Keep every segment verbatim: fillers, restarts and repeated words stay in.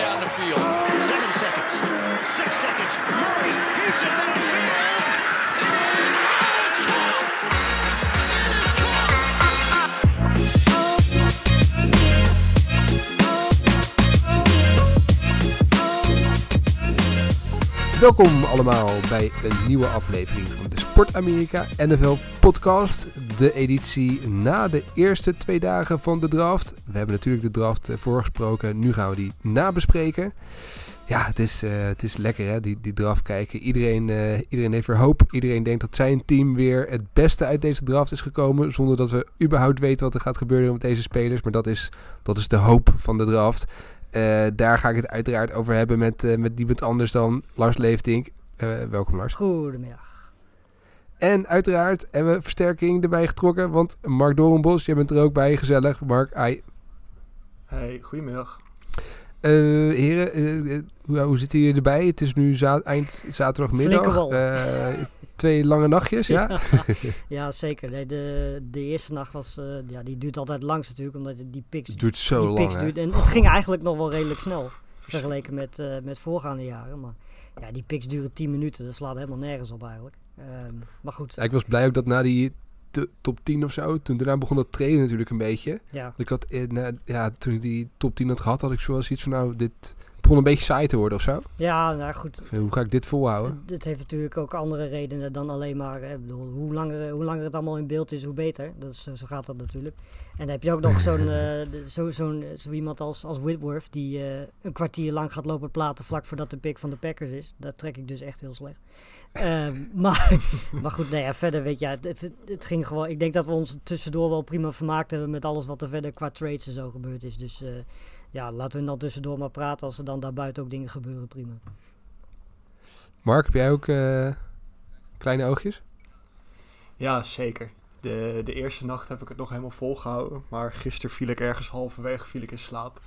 down the field. Seven seconds. Six seconds. Murray keeps it downfield. Welkom allemaal bij een nieuwe aflevering van de Sport Amerika N F L podcast. De editie na de eerste twee dagen van de draft. We hebben natuurlijk de draft voorgesproken, nu gaan we die nabespreken. Ja, het is, uh, het is lekker hè, die, die draft kijken. Iedereen, uh, iedereen heeft weer hoop. Iedereen denkt dat zijn team weer het beste uit deze draft is gekomen. Zonder dat we überhaupt weten wat er gaat gebeuren met deze spelers. Maar dat is, dat is de hoop van de draft. Uh, daar ga ik het uiteraard over hebben met, uh, met iemand anders dan Lars Leeftink. Uh, welkom Lars. Goedemiddag. En uiteraard hebben we versterking erbij getrokken, want Mark Doorenbos, jij bent er ook bij. Gezellig. Mark, hi. Hey, goedemiddag. Uh, heren, uh, hoe, hoe zitten jullie erbij? Het is nu za- eind zaterdagmiddag. Uh, twee lange nachtjes, ja? Ja, ja zeker. Nee, de, de eerste nacht was, uh, ja, die duurt altijd langs natuurlijk, omdat die picks duurt zo die lang. Duurt, en het ging eigenlijk nog wel redelijk snel, vergeleken met, uh, met voorgaande jaren. Maar ja, die picks duren tien minuten, dat slaat helemaal nergens op eigenlijk. Uh, maar goed. Ja, ik was blij ook dat na die top tien of zo. Toen daarna begon dat trainen natuurlijk een beetje. Ja. Ik had in, uh, ja, toen ik die top tien had gehad, had ik zoals iets van nou, dit begon een beetje saai te worden of zo. Ja, nou goed. Van, hoe ga ik dit volhouden? Dit heeft natuurlijk ook andere redenen dan alleen maar, eh, bedoel, hoe, langer, hoe langer het allemaal in beeld is, hoe beter. Dat is, zo gaat dat natuurlijk. En dan heb je ook nog zo'n, uh, zo, zo'n, zo iemand als, als Whitworth, die uh, een kwartier lang gaat lopen platen vlak voordat de pick van de Packers is. Dat trek ik dus echt heel slecht. Uh, maar, maar goed, nee, ja, verder weet je, het, het, het ging gewoon. Ik denk dat we ons tussendoor wel prima vermaakt hebben met alles wat er verder qua trades en zo gebeurd is. Dus uh, ja, laten we dan tussendoor maar praten als er dan daarbuiten ook dingen gebeuren, prima. Mark, heb jij ook uh, kleine oogjes? Ja, zeker. De, de eerste nacht heb ik het nog helemaal volgehouden, maar gisteren viel ik ergens halverwege viel ik in slaap.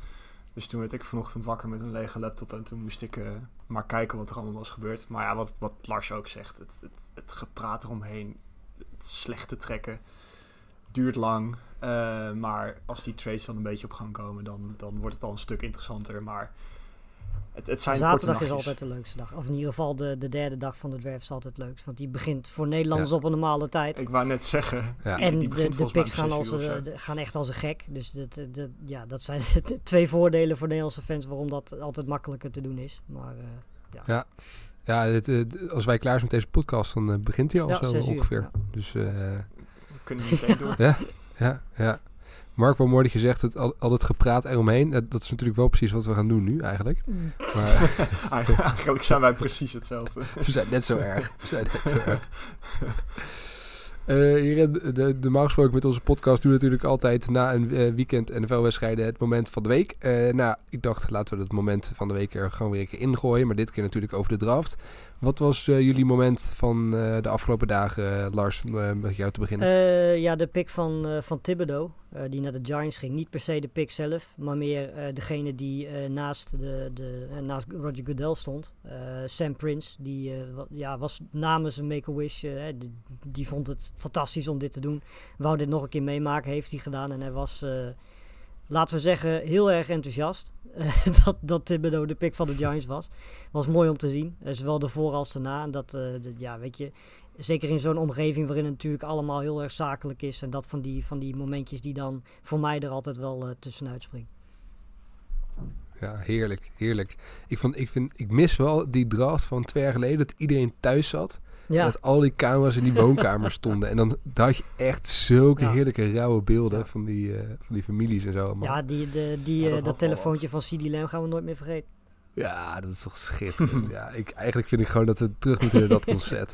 Dus toen werd ik vanochtend wakker met een lege laptop en toen moest ik uh, maar kijken wat er allemaal was gebeurd. Maar ja, wat, wat Lars ook zegt, het, het, het gepraat eromheen, het slechte trekken, duurt lang. Uh, maar als die trades dan een beetje op gang komen, dan, dan wordt het al een stuk interessanter. Maar het, het zijn zaterdag is altijd de leukste dag. Of in ieder geval de, de derde dag van de draft is altijd leuk. Want die begint voor Nederlanders ja. op een normale tijd. Ik wou net zeggen. Ja. En die de, de picks gaan, als een, gaan echt als een gek. Dus dat, dat, ja, dat zijn twee voordelen voor Nederlandse fans waarom dat altijd makkelijker te doen is. Maar, uh, ja. ja. ja dit, als wij klaar zijn met deze podcast, dan uh, begint hij al ja, zo ongeveer. Ja. Dus, uh, We kunnen meteen door. ja, ja, ja. Mark, wel mooi dat je zegt, het, al, al het gepraat eromheen, dat is natuurlijk wel precies wat we gaan doen nu eigenlijk. Mm. Maar, eigenlijk zijn wij precies hetzelfde. We zijn net zo erg. We zijn net zo erg. Uh, hier, de, de, normaal gesproken met onze podcast doen we natuurlijk altijd na een uh, weekend N F L-wedstrijden het moment van de week. Uh, nou, ik dacht laten we het moment van de week er gewoon weer een keer ingooien, maar dit keer natuurlijk over de draft. Wat was uh, jullie moment van uh, de afgelopen dagen, uh, Lars, om uh, met jou te beginnen? Uh, ja, de pick van, uh, van Thibodeau, uh, die naar de Giants ging. Niet per se de pick zelf, maar meer uh, degene die uh, naast, de, de, uh, naast Roger Goodell stond. Uh, Sam Prince, die uh, w- ja, was namens een Make-A-Wish. Uh, die, die vond het fantastisch om dit te doen. Wou dit nog een keer meemaken, heeft hij gedaan. En hij was, uh, laten we zeggen, heel erg enthousiast. dat, dat Thibodeau de pick van de Giants was. Was mooi om te zien. Zowel ervoor als daarna. En dat, uh, de, ja, weet je, zeker in zo'n omgeving waarin het natuurlijk allemaal heel erg zakelijk is. En dat van die, van die momentjes die dan voor mij er altijd wel uh, tussenuit springen. Ja, heerlijk, heerlijk. Ik, vond, ik, vind, ik mis wel die draft van twee jaar geleden dat iedereen thuis zat. Ja. Dat al die camera's in die woonkamer stonden. En dan had je echt zulke ja. heerlijke rauwe beelden ja. van, die, uh, van die families en zo. Man. Ja, die, de, die, ja, dat, uh, dat telefoontje van C D Lamb gaan we nooit meer vergeten. Ja, dat is toch schitterend. ja, ik, eigenlijk vind ik gewoon dat we terug moeten naar dat concert.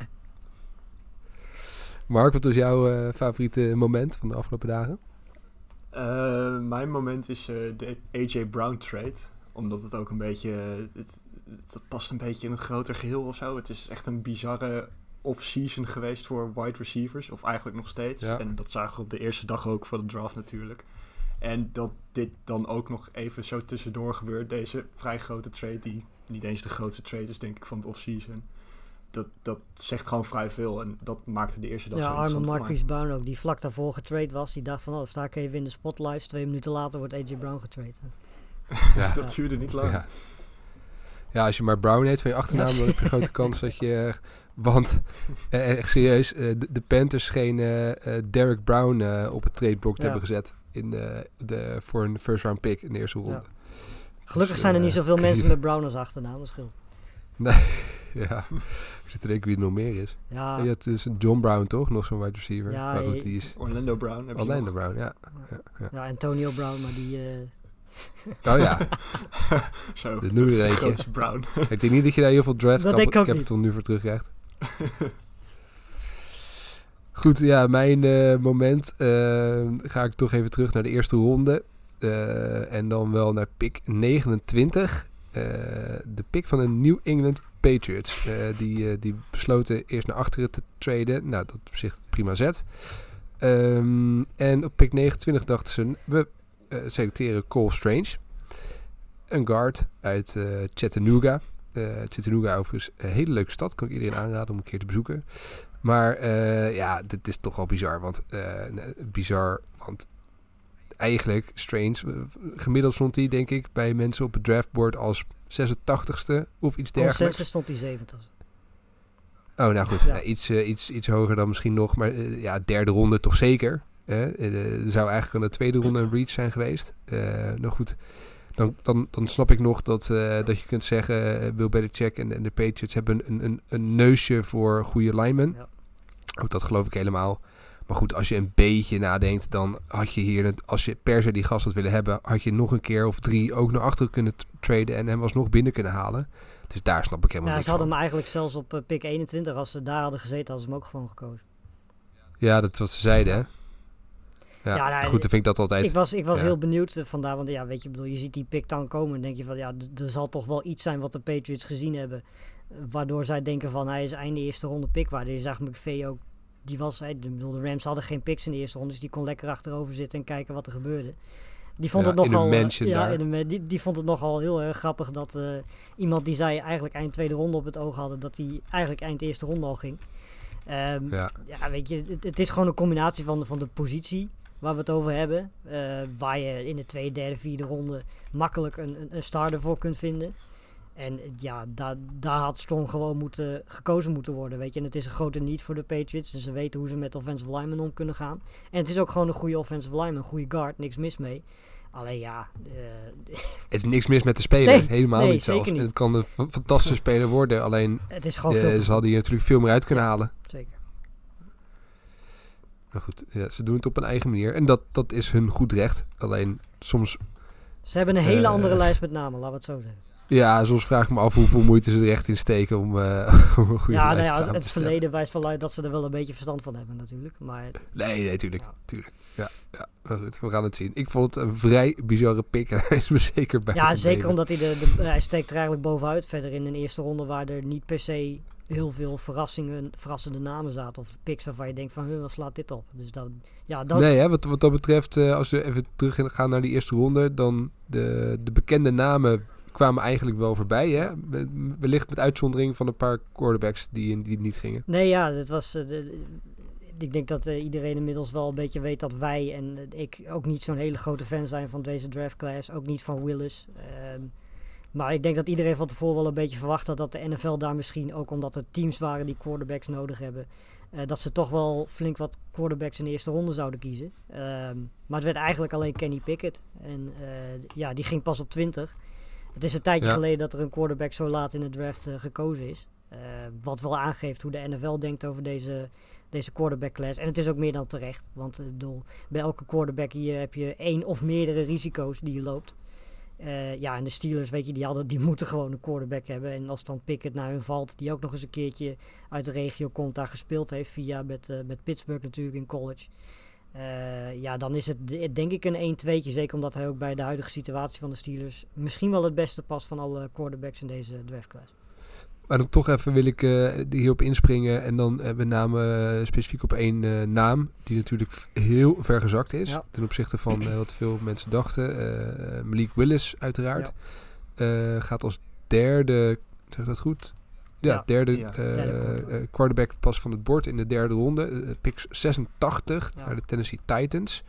Mark, wat was jouw uh, favoriete moment van de afgelopen dagen? Uh, mijn moment is uh, de A J. Brown trade. Omdat het ook een beetje... Het, dat past een beetje in een groter geheel of zo. Het is echt een bizarre off-season geweest voor wide receivers. Of eigenlijk nog steeds. Ja. En dat zagen we op de eerste dag ook voor de draft natuurlijk. En dat dit dan ook nog even zo tussendoor gebeurt. Deze vrij grote trade, die niet eens de grootste trade is, denk ik, van het offseason. Dat, dat zegt gewoon vrij veel. En dat maakte de eerste dag ja, zo interessant. Ja, Armin Marquise Brown ook, die vlak daarvoor getrade was. Die dacht van, oh, sta ik even in de spotlights. Twee minuten later wordt A J. Brown getrade. Ja. Dat duurde niet lang. Ja. Ja, als je maar Brown heet van je achternaam, dan heb je grote kans dat je... Want, eh, echt serieus, eh, de, de Panthers schenen eh, Derrick Brown eh, op het tradeblok te ja. hebben gezet in de, de, voor een first round pick in de eerste ronde. Ja. Gelukkig dus, zijn er uh, niet zoveel mensen met Brown als achternaam, dat scheelt. Nee, ja. Ik zit te denken wie er nog meer is. Ja. Je had dus John Brown toch, nog zo'n wide receiver. Ja, maar goed, die is... Orlando Brown. Heb Orlando je Brown, ja. Ja, ja. Ja, Antonio Brown, maar die... Uh... Oh ja. Zo. Dat noem je er Brown. Ik denk niet dat je daar heel veel draft cap- capital niet. nu voor terugkrijgt. Goed, ja, mijn uh, moment. Uh, ga ik toch even terug naar de eerste ronde. Uh, en dan wel naar pick negenentwintig. Uh, de pick van de New England Patriots. Uh, die, uh, die besloten eerst naar achteren te traden. Nou, dat op zich prima zet. Um, en op pick negenentwintig dachten ze... we Uh, selecteren Cole Strange. Een guard uit uh, Chattanooga. Uh, Chattanooga overigens een hele leuke stad. Kan ik iedereen aanraden om een keer te bezoeken. Maar uh, ja, dit is toch wel bizar. Want, uh, bizar, want eigenlijk Strange, uh, gemiddeld stond hij denk ik bij mensen op het draftboard als zesentachtigste of iets dergelijks. Consensus stond hij zeventigste. Oh, nou goed. Ja. Nou, iets, uh, iets, iets hoger dan misschien nog. Maar uh, ja, derde ronde toch zeker. Uh, er zou eigenlijk aan de tweede ronde een reach zijn geweest. Uh, nou goed, dan, dan, dan snap ik nog dat, uh, dat je kunt zeggen... Uh, Bill Belichick en, en de Patriots hebben een, een, een neusje voor goede linemen. Ja. Ook dat geloof ik helemaal. Maar goed, als je een beetje nadenkt... dan had je hier, als je per se die gast had willen hebben... had je nog een keer of drie ook naar achteren kunnen t- traden... en hem alsnog binnen kunnen halen. Dus daar snap ik helemaal ja, niks van. Ze hadden hem eigenlijk zelfs op uh, pick eenentwintig... als ze daar hadden gezeten, hadden ze hem ook gewoon gekozen. Ja, dat is wat ze zeiden, hè? Ja, ja nou, goed, dan vind ik dat altijd... Ik was, ik was ja. heel benieuwd uh, vandaar, want ja, weet je, bedoel, je ziet die pick dan komen en denk je van, ja, d- er zal toch wel iets zijn wat de Patriots gezien hebben. Uh, waardoor zij denken van, hij is einde eerste ronde pick waar. Je zag McVay ook, die was, hey, de, bedoel, de Rams hadden geen picks in de eerste ronde, dus die kon lekker achterover zitten en kijken wat er gebeurde. Die vond ja, het nogal, uh, ja, de, die, die vond het nogal heel erg grappig dat uh, iemand die zij eigenlijk eind tweede ronde op het oog hadden, dat die eigenlijk eind eerste ronde al ging. Um, ja. ja, weet je, het, het is gewoon een combinatie van, van de positie waar we het over hebben. Uh, waar je in de tweede, derde, vierde ronde makkelijk een, een, een starter voor kunt vinden. En ja, daar, daar had Strong gewoon moeten, gekozen moeten worden. Weet je. En het is een grote need voor de Patriots. Dus ze weten hoe ze met offensive linemen om kunnen gaan. En het is ook gewoon een goede offensive lineman, een goede guard. Niks mis mee. Alleen ja... Uh, het is niks mis met de speler. Nee, helemaal nee, niet zelfs. Niet. En het kan een f- fantastische speler worden. Alleen het is gewoon uh, veel te... ze hadden hier natuurlijk veel meer uit kunnen halen. Zeker. Nou goed, ja, ze doen het op een eigen manier. En dat, dat is hun goed recht. Alleen soms... Ze hebben een hele uh, andere lijst met namen, laten we het zo zeggen. Ja, soms vraag ik me af hoeveel moeite ze er echt in steken om, uh, om een goede ja, lijst nou ja, te Ja, het verleden wijst vanuit dat ze er wel een beetje verstand van hebben natuurlijk. Maar... Nee, nee, tuurlijk. Ja. tuurlijk. Ja, ja, maar goed, we gaan het zien. Ik vond het een vrij bizarre pick en hij is me zeker bij. Ja, zeker leven. Omdat hij, de, de, hij steekt er eigenlijk bovenuit verder in een eerste ronde waar er niet per se... heel veel verrassingen, verrassende namen zaten. Of picks waarvan je denkt van, hé, wat slaat dit op? Dus dat, ja, dat... Nee, hè, wat, wat dat betreft, uh, als we even terug gaan naar die eerste ronde, dan de, de bekende namen kwamen eigenlijk wel voorbij. Hè? Wellicht met uitzondering van een paar quarterbacks die, die niet gingen. Nee, ja, dat was... Uh, de, ik denk dat uh, iedereen inmiddels wel een beetje weet dat wij en uh, ik ook niet zo'n hele grote fan zijn van deze draftclass. Ook niet van Willis. Uh, Maar ik denk dat iedereen van tevoren wel een beetje verwacht had dat de N F L daar misschien, ook omdat er teams waren die quarterbacks nodig hebben, uh, dat ze toch wel flink wat quarterbacks in de eerste ronde zouden kiezen. Um, maar het werd eigenlijk alleen Kenny Pickett. En uh, ja, die ging pas op twintig. Het is een tijdje ja. geleden dat er een quarterback zo laat in de draft uh, gekozen is. Uh, wat wel aangeeft hoe de N F L denkt over deze, deze quarterback class. En het is ook meer dan terecht. Want ik bedoel, bij elke quarterback hier heb je één of meerdere risico's die je loopt. Uh, ja, en de Steelers, weet je, die, hadden, die moeten gewoon een quarterback hebben. En als dan Pickett naar hun valt, die ook nog eens een keertje uit de regio komt, daar gespeeld heeft via met, uh, met Pittsburgh natuurlijk in college. Uh, ja, dan is het denk ik een één-tweetje. Zeker omdat hij ook bij de huidige situatie van de Steelers misschien wel het beste past van alle quarterbacks in deze draftclass. Maar dan toch even wil ik uh, hierop inspringen. En dan uh, met name uh, specifiek op één uh, naam. Die natuurlijk heel ver gezakt is. Ja. Ten opzichte van uh, wat veel mensen dachten. Uh, Malik Willis uiteraard. Ja. Uh, gaat als derde... Zeg ik dat goed? Ja, ja. derde, ja. Uh, derde uh, quarterback pas van het bord in de derde ronde. Uh, pick zesentachtig ja. naar de Tennessee Titans.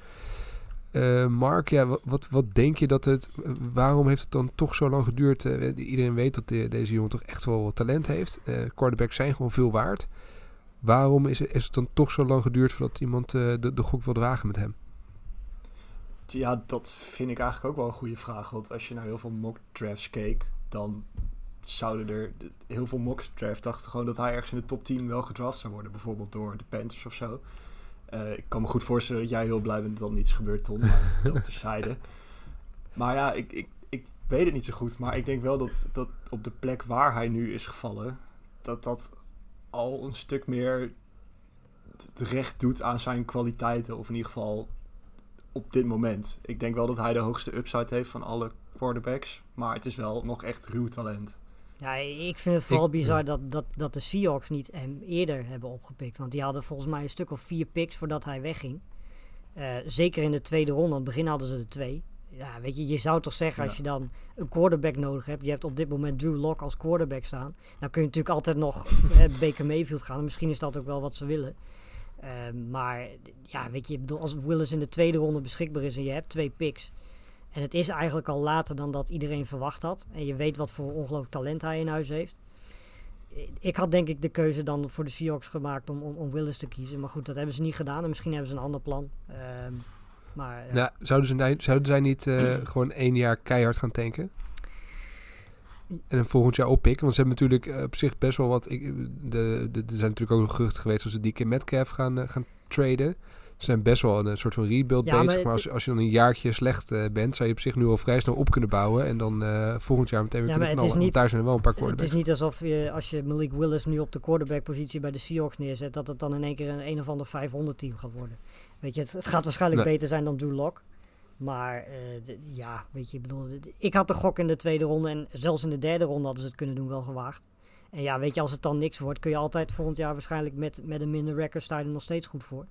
Uh, Mark, ja, wat, wat, wat denk je dat het... Waarom heeft het dan toch zo lang geduurd? Uh, iedereen weet dat de, deze jongen toch echt wel wat talent heeft. Uh, quarterbacks zijn gewoon veel waard. Waarom is, is het dan toch zo lang geduurd... voordat iemand uh, de, de gok wil dragen met hem? Ja, dat vind ik eigenlijk ook wel een goede vraag. Want als je naar heel veel mock drafts keek... dan zouden er... Heel veel mock drafts dachten gewoon dat hij ergens in de top tien wel gedraft zou worden. Bijvoorbeeld door de Panthers of zo. Uh, ik kan me goed voorstellen dat jij heel blij bent dat er niets gebeurt, Tom. Maar dat terzijde. Maar ja, ik, ik, ik weet het niet zo goed. Maar ik denk wel dat, dat op de plek waar hij nu is gevallen... dat dat al een stuk meer recht doet aan zijn kwaliteiten. Of in ieder geval op dit moment. Ik denk wel dat hij de hoogste upside heeft van alle quarterbacks. Maar het is wel nog echt ruw talent. Ja, ik vind het vooral ik, bizar ja. dat, dat, dat de Seahawks niet hem eerder hebben opgepikt. Want die hadden volgens mij een stuk of vier picks voordat hij wegging. Uh, zeker in de tweede ronde, aan het begin hadden ze er twee. Ja, weet je, je zou toch zeggen ja. als je dan een quarterback nodig hebt. Je hebt op dit moment Drew Locke als quarterback staan. Dan kun je natuurlijk altijd nog eh, Baker Mayfield gaan. Misschien is dat ook wel wat ze willen. Uh, maar ja, weet je, als Willis in de tweede ronde beschikbaar is en je hebt twee picks... En het is eigenlijk al later dan dat iedereen verwacht had. En je weet wat voor ongelooflijk talent hij in huis heeft. Ik had denk ik de keuze dan voor de Seahawks gemaakt om, om, om Willis te kiezen. Maar goed, dat hebben ze niet gedaan. En misschien hebben ze een ander plan. Um, maar, ja. nou, zouden, ze, zouden zij niet uh, gewoon één jaar keihard gaan tanken? En hem volgend jaar oppikken? Want ze hebben natuurlijk op zich best wel wat... Ik, de, de, er zijn natuurlijk ook geruchten geweest als ze D K Metcalf gaan, uh, gaan traden. Ze zijn best wel een soort van rebuild ja, bezig. Maar, maar als, als je dan een jaartje slecht uh, bent... zou je op zich nu al vrij snel op kunnen bouwen... en dan uh, volgend jaar meteen weer ja, kunnen knallen. Niet, want daar zijn er wel een paar quarterbacks. Het is niet alsof je, als je Malik Willis nu op de quarterbackpositie... bij de Seahawks neerzet... dat het dan in één keer een een of ander vijfhonderd team gaat worden. Weet je, het, het gaat waarschijnlijk nee. beter zijn dan Drew Locke. Maar uh, d- ja, weet je, ik bedoel... D- ik had de gok in de tweede ronde... en zelfs in de derde ronde hadden ze het kunnen doen wel gewaagd. En ja, weet je, als het dan niks wordt... kun je altijd volgend jaar waarschijnlijk met, met een minder record... sta je er nog steeds goed voor.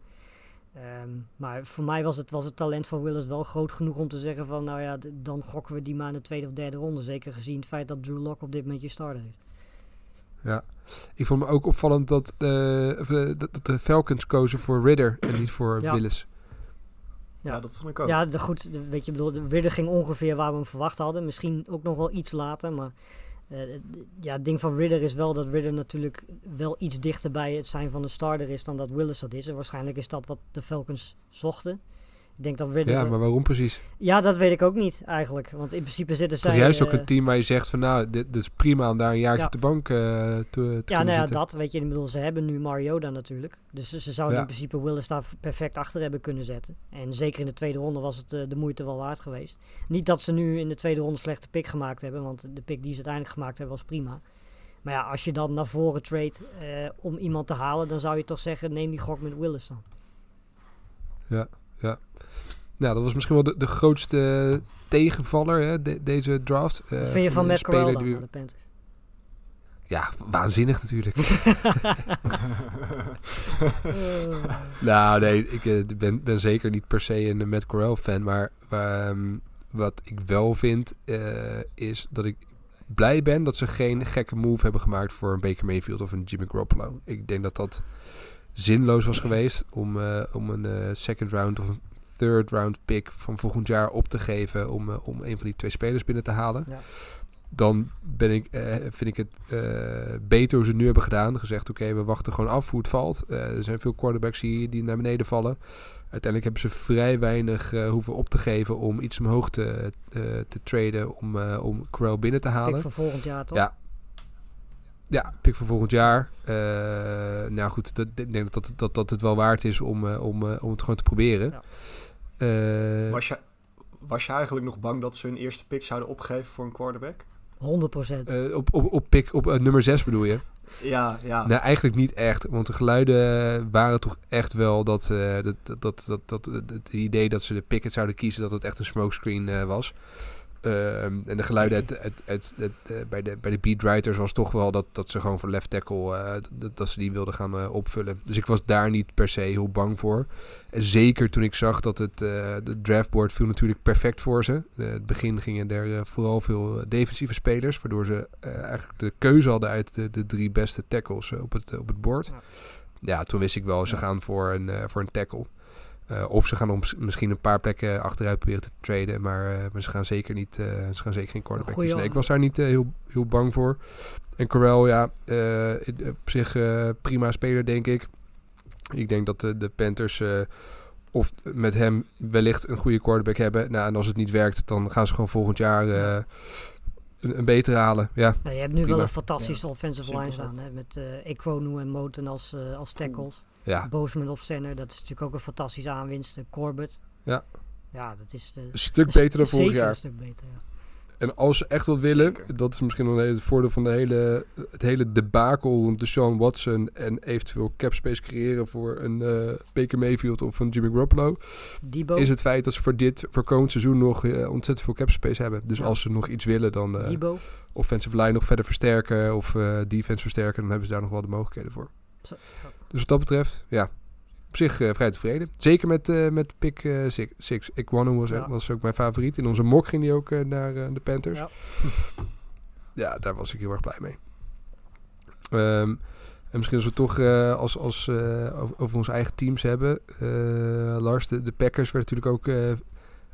Um, maar voor mij was het, was het talent van Willis wel groot genoeg om te zeggen van... nou ja, d- dan gokken we die maar in de tweede of derde ronde. Zeker gezien het feit dat Drew Locke op dit moment je starter is. Ja, ik vond me ook opvallend dat, uh, dat, dat de Falcons kozen voor Ridder en niet voor ja. Willis. Ja. ja, dat vond ik ook. Ja, de, goed, de, weet je, bedoel, de Ridder ging ongeveer waar we hem verwacht hadden. Misschien ook nog wel iets later, maar... Uh, ja, het ding van Ridder is wel dat Ridder natuurlijk wel iets dichter bij het zijn van de starter is dan dat Willis dat is. En waarschijnlijk is dat wat de Falcons zochten. Ik denk dat Ridder... Ja, maar waarom precies? Ja, dat weet ik ook niet eigenlijk. Want in principe zitten zij... Juist ook uh, een team waar je zegt van nou, dit, dit is prima om daar een jaartje ja. op de bank uh, te, te ja, kunnen nou ja, zitten. Ja, dat weet je. Ik bedoel, ze hebben nu Mariota natuurlijk. Dus ze, ze zouden ja. in principe Willis daar perfect achter hebben kunnen zetten. En zeker in de tweede ronde was het uh, de moeite wel waard geweest. Niet dat ze nu in de tweede ronde slechte pick gemaakt hebben. Want de pick die ze uiteindelijk gemaakt hebben was prima. Maar ja, als je dan naar voren trade uh, om iemand te halen, dan zou je toch zeggen neem die gok met Willis dan. Ja, ja. Nou, dat was misschien wel de, de grootste tegenvaller, hè, de, deze draft. Uh, vind je van Matt Corral dan, die... de Panthers? Ja, waanzinnig natuurlijk. uh. Nou, nee, ik ben, ben zeker niet per se een Matt Corral fan. Maar um, wat ik wel vind, uh, is dat ik blij ben dat ze geen gekke move hebben gemaakt voor een Baker Mayfield of een Jimmy Garoppolo. Ik denk dat dat zinloos was geweest om, uh, om een uh, second round of een third round pick van volgend jaar op te geven om, uh, om een van die twee spelers binnen te halen. Ja. Dan ben ik, uh, vind ik het uh, beter hoe ze het nu hebben gedaan. Gezegd, oké, okay, we wachten gewoon af hoe het valt. Uh, er zijn veel quarterbacks hier die naar beneden vallen. Uiteindelijk hebben ze vrij weinig uh, hoeven op te geven om iets omhoog te, uh, te traden om, uh, om Corral binnen te halen. Pick voor volgend jaar, toch? Ja. Ja, pick voor volgend jaar. Uh, nou goed, dat, ik denk dat, dat, dat het wel waard is om, uh, om, uh, om het gewoon te proberen. Ja. Uh, was, je, was je eigenlijk nog bang dat ze hun eerste pick zouden opgeven voor een quarterback? honderd procent. Uh, op op, op, pick, op uh, nummer zes bedoel je? Ja, ja. Nou, eigenlijk niet echt. Want de geluiden waren toch echt wel dat uh, het dat, dat, dat, dat, dat, dat idee dat ze de pick zouden kiezen, dat het echt een smokescreen uh, was. Uh, en de geluiden uit, uit, uit, uit, uh, bij de, bij de beatwriters was toch wel dat, dat ze gewoon voor left tackle, uh, dat, dat ze die wilden gaan uh, opvullen. Dus ik was daar niet per se heel bang voor. En zeker toen ik zag dat het uh, de draftboard viel natuurlijk perfect voor ze. Uh, het begin gingen er uh, vooral veel defensieve spelers, waardoor ze uh, eigenlijk de keuze hadden uit de, de drie beste tackles uh, op, het, uh, op het board. Ja. ja, toen wist ik wel, ze ja. gaan voor een, uh, voor een tackle. Uh, of ze gaan om misschien een paar plekken achteruit proberen te traden. Maar, uh, maar ze gaan zeker niet, uh, ze gaan zeker geen cornerback. Dus nee, ik was daar niet uh, heel, heel bang voor. En Corral, ja, uh, op zich uh, prima speler, denk ik. Ik denk dat de, de Panthers uh, of met hem wellicht een goede quarterback hebben. Nou, en als het niet werkt, dan gaan ze gewoon volgend jaar uh, een, een betere halen. Ja, nou, je hebt nu prima. wel een fantastische ja. offensive line staan. Hè? Met uh, Ekwonu en Moten als, uh, als tackles. Ja. Bozeman op center, dat is natuurlijk ook een fantastische aanwinst. Corbett. Ja. Ja, dat is... De, een stuk beter dan vorig jaar. Een stuk beter, ja. En als ze echt wat willen, zeker. Dat is misschien wel het voordeel van de hele, het hele debakel rond Deshaun Watson en eventueel capspace creëren voor een uh, Baker Mayfield of een Jimmy Garoppolo, Debo. Is het feit dat ze voor dit, voor komend seizoen nog uh, ontzettend veel capspace hebben. Dus ja. als ze nog iets willen, dan uh, offensive line nog verder versterken of uh, defense versterken, dan hebben ze daar nog wel de mogelijkheden voor. Zo. Dus wat dat betreft, ja, op zich uh, vrij tevreden. Zeker met, uh, met pick uh, six. six. Ekwonu was, ja. was ook mijn favoriet. In onze mock ging die ook uh, naar uh, de Panthers. Ja. ja, daar was ik heel erg blij mee. Um, en misschien als we toch uh, als, als, uh, over, over onze eigen teams hebben. Uh, Lars, de, de Packers werd natuurlijk ook uh,